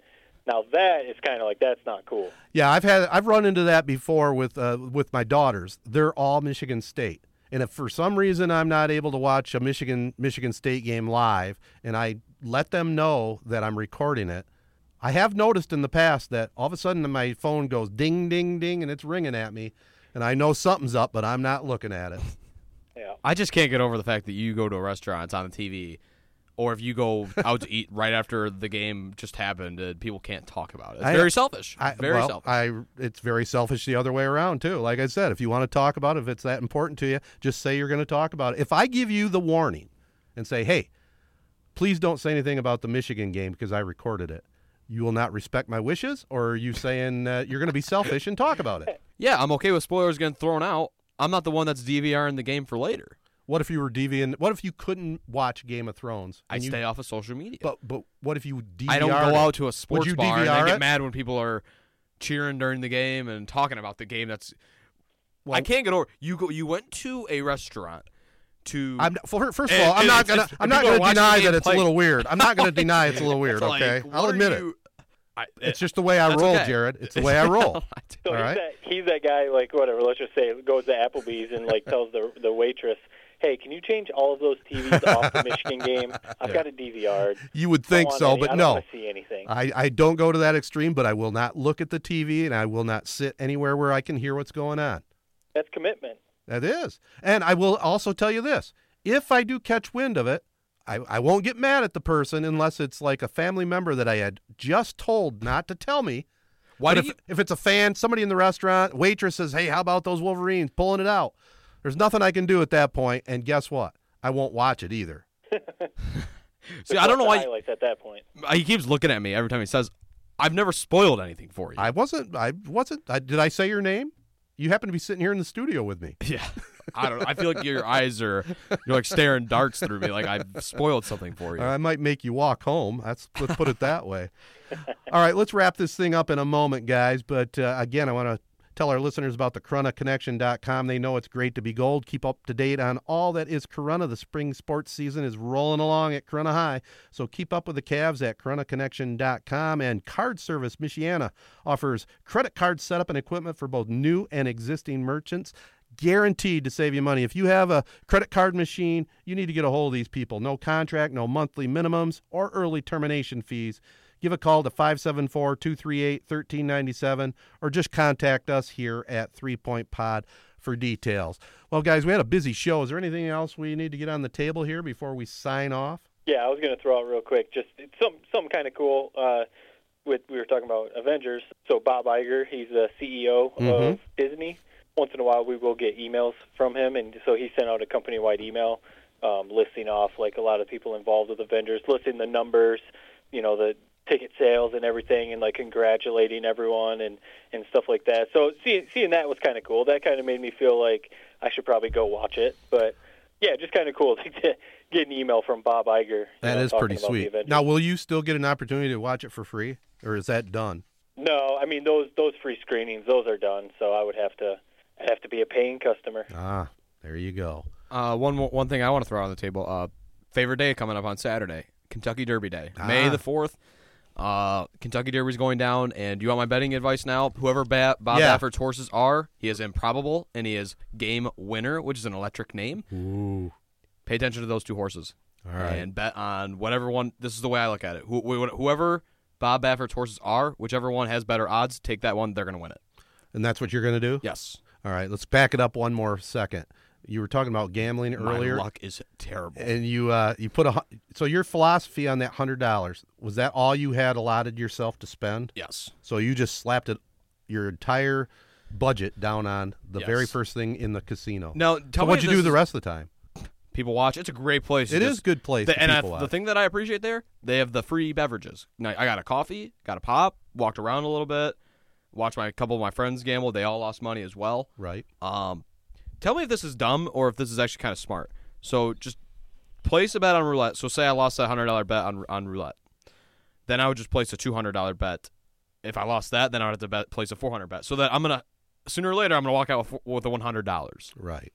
Now that is kind of like that's not cool. Yeah, I've had I've run into that before with uh, with my daughters. They're all Michigan State, and if for some reason I'm not able to watch a Michigan Michigan State game live, and I let them know that I'm recording it, I have noticed in the past that all of a sudden my phone goes ding ding ding and it's ringing at me, and I know something's up, but I'm not looking at it. Yeah, I just can't get over the fact that you go to a restaurant, it's on the T V. Or if you go out to eat right after the game just happened, uh, people can't talk about it. It's I, very selfish. I, very well, selfish. I, it's very selfish the other way around, too. Like I said, if you want to talk about it, if it's that important to you, just say you're going to talk about it. If I give you the warning and say, hey, please don't say anything about the Michigan game because I recorded it, you will not respect my wishes? Or are you saying uh, you're going to be selfish and talk about it? Yeah, I'm okay with spoilers getting thrown out. I'm not the one that's DVRing the game for later. What if you were DVing? What if you couldn't watch Game of Thrones? I stay off of social media. But but what if you D V R? I don't go out to a sports bar and I get mad when people are cheering during the game and talking about the game. That's well, I can't get over. You go. You went to a restaurant to. I'm, first of all, I'm not gonna. I'm not gonna deny that it's a little weird. I'm not gonna deny it's a little weird. Okay, I'll admit it. I, it, it's just the way I roll, okay. Jared. It's the way I roll. So all right? he's, that, he's that guy, like, whatever, let's just say, goes to Applebee's and, like, tells the the waitress, hey, can you change all of those T Vs off the Michigan game? I've yeah. got a D V R. You would think so, any, but I no. I don't want to see anything. I, I don't go to that extreme, but I will not look at the T V, and I will not sit anywhere where I can hear what's going on. That's commitment. That is. And I will also tell you this. If I do catch wind of it, I, I won't get mad at the person unless it's like a family member that I had just told not to tell me. Why if, you... if it's a fan, somebody in the restaurant, waitress says, hey, how about those Wolverines pulling it out? There's nothing I can do at that point, and guess what? I won't watch it either. See, I don't know why highlights at that point. He keeps looking at me every time he says, I've never spoiled anything for you. I wasn't. I wasn't. I, did I say your name? You happen to be sitting here in the studio with me. Yeah. I don't know. I feel like your eyes are, you're like staring darts through me like I've spoiled something for you. I might make you walk home. That's, let's put it that way. All right, let's wrap this thing up in a moment, guys. But, uh, again, I want to tell our listeners about the Corunna Connection dot com. They know it's great to be gold. Keep up to date on all that is Corunna. The spring sports season is rolling along at Corunna High. So keep up with the Cavs at Corunna Connection dot com. And Card Service Michiana offers credit card setup and equipment for both new and existing merchants. Guaranteed to save you money. If you have a credit card machine, you need to get a hold of these people. No contract, no monthly minimums, or early termination fees. Give a call to five seven four, two three eight, one three nine seven or just contact us here at Three Point Pod for details. Well, guys, we had a busy show. Is there anything else we need to get on the table here before we sign off? Yeah, I was going to throw out real quick just some some kind of cool uh, – with we were talking about Avengers. So Bob Iger, he's the C E O mm-hmm. of Disney. Once in a while, we will get emails from him, and so he sent out a company-wide email um, listing off like a lot of people involved with Avengers, listing the numbers, you know, the ticket sales and everything, and like congratulating everyone and, and stuff like that. So see, seeing that was kind of cool. That kind of made me feel like I should probably go watch it. But yeah, just kind of cool to get an email from Bob Iger. That know, is pretty sweet. Now, will you still get an opportunity to watch it for free, or is that done? No, I mean those those free screenings, those are done. So I would have to. I'd have to be a paying customer. Ah, there you go. Uh, one one thing I want to throw on the table, uh, favorite day coming up on Saturday, Kentucky Derby Day, ah. May the fourth. Uh, Kentucky Derby's going down, and you want my betting advice now? Whoever ba- Bob yeah. Baffert's horses are, he is improbable, and he is Game Winner, which is an electric name. Ooh. Pay attention to those two horses. All right. And bet on whatever one. This is the way I look at it. Wh- wh- whoever Bob Baffert's horses are, whichever one has better odds, take that one. They're going to win it. And that's what you're going to do? Yes. All right. Let's back it up one more second. You were talking about gambling earlier. My luck is terrible. And you uh, you put a so your philosophy on that one hundred dollars, was that all you had allotted yourself to spend? Yes. So you just slapped it, your entire budget down on the yes. very first thing in the casino. Now, tell so me what'd you do is, the rest of the time? People watch. It's a great place. It just, is a good place. The, and I, the thing that I appreciate there, they have the free beverages. Now, I got a coffee, got a pop, walked around a little bit, watched my a couple of my friends gamble. They all lost money as well. Right. Um. Tell me if this is dumb or if this is actually kind of smart. So just place a bet on roulette. So say I lost that one hundred dollars bet on on roulette. Then I would just place a two hundred dollars bet. If I lost that, then I would have to bet, place a four hundred dollars bet. So that I'm going to, sooner or later, I'm going to walk out with, with the one hundred dollars. Right.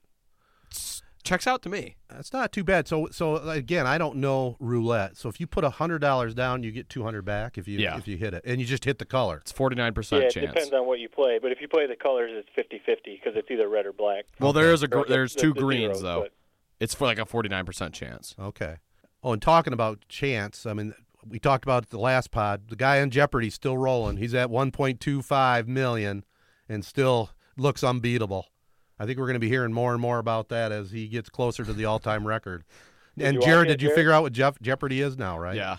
It's, checks out to me. That's not too bad. So, so again, I don't know roulette. So if you put one hundred dollars down, you get two hundred dollars back if you yeah. if you hit it. And you just hit the color. It's forty-nine percent yeah, it chance. It depends on what you play. But if you play the colors, it's fifty-fifty because it's either red or black. Well, there is a gr- there's the, two the greens, zeros, though. But... It's for like a forty-nine percent chance. Okay. Oh, and talking about chance, I mean, we talked about it the last pod. The guy on Jeopardy still rolling. He's at one point two five million dollars and still looks unbeatable. I think we're going to be hearing more and more about that as he gets closer to the all-time record. And Jared, did you figure out what Jeff, Jeopardy is now, right? Yeah.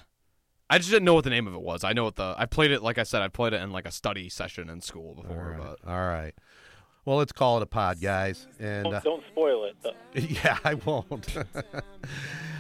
I just didn't know what the name of it was. I know what the I played it, like I said, I played it in like a study session in school before. All right. But. All right. Well, let's call it a pod, guys. And don't, uh, don't spoil it, though. Yeah, I won't.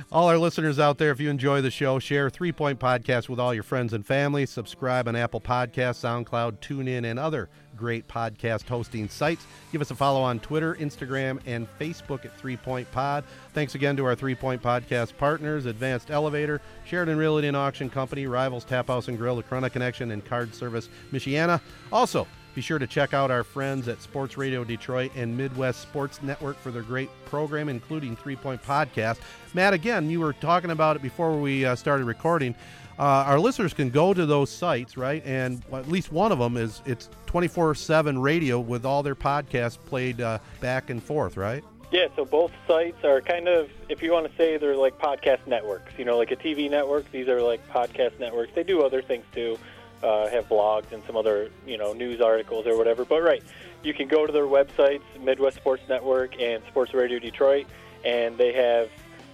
All our listeners out there, if you enjoy the show, share Three Point Podcast with all your friends and family. Subscribe on Apple Podcasts, SoundCloud, TuneIn, and other great podcast hosting sites. Give us a follow on Twitter, Instagram, and Facebook at Three Point Pod. Thanks again to our Three Point Podcast partners, Advanced Elevator, Sheridan Realty and Auction Company, Rivals Tap House and Grill, the Corunna Connection, and Card Service Michiana. Also, be sure to check out our friends at Sports Radio Detroit and Midwest Sports Network for their great program, including Three Point Podcast. Matt, again, you were talking about it before we uh, started recording. Uh, our listeners can go to those sites, right? And at least one of them is it's twenty-four seven radio with all their podcasts played uh, back and forth, right? Yeah, so both sites are kind of, if you want to say they're like podcast networks, you know, like a T V network. These are like podcast networks. They do other things, too. Uh, have blogs and some other, you know, news articles or whatever. But, right, you can go to their websites, Midwest Sports Network and Sports Radio Detroit, and they have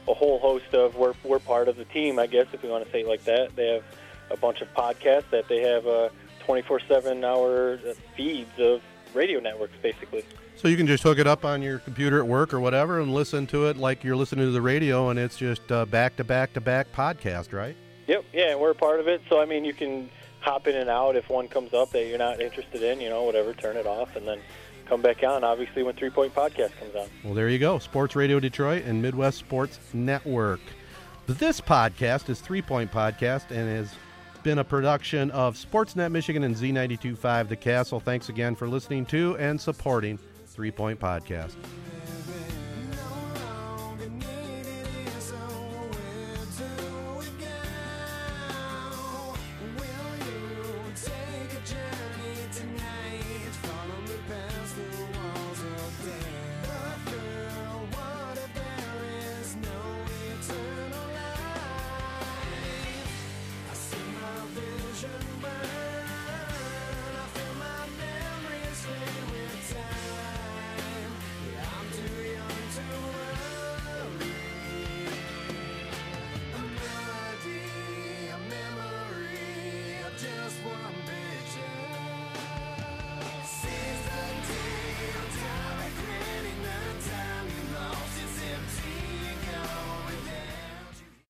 a whole host of, we're, we're part of the team, I guess, if you want to say it like that. They have a bunch of podcasts that they have uh, twenty-four seven hour feeds of radio networks, basically. So you can just hook it up on your computer at work or whatever and listen to it like you're listening to the radio, and it's just uh, back-to-back-to-back podcast, right? Yep, yeah, and we're part of it. So, I mean, you can hop in and out if one comes up that you're not interested in, you know, whatever, turn it off and then come back on, obviously, when Three Point Podcast comes on. Well, there you go. Sports Radio Detroit and Midwest Sports Network. This podcast is Three Point Podcast and has been a production of Sportsnet Michigan and Z ninety-two point five The Castle. Thanks again for listening to and supporting Three Point Podcast.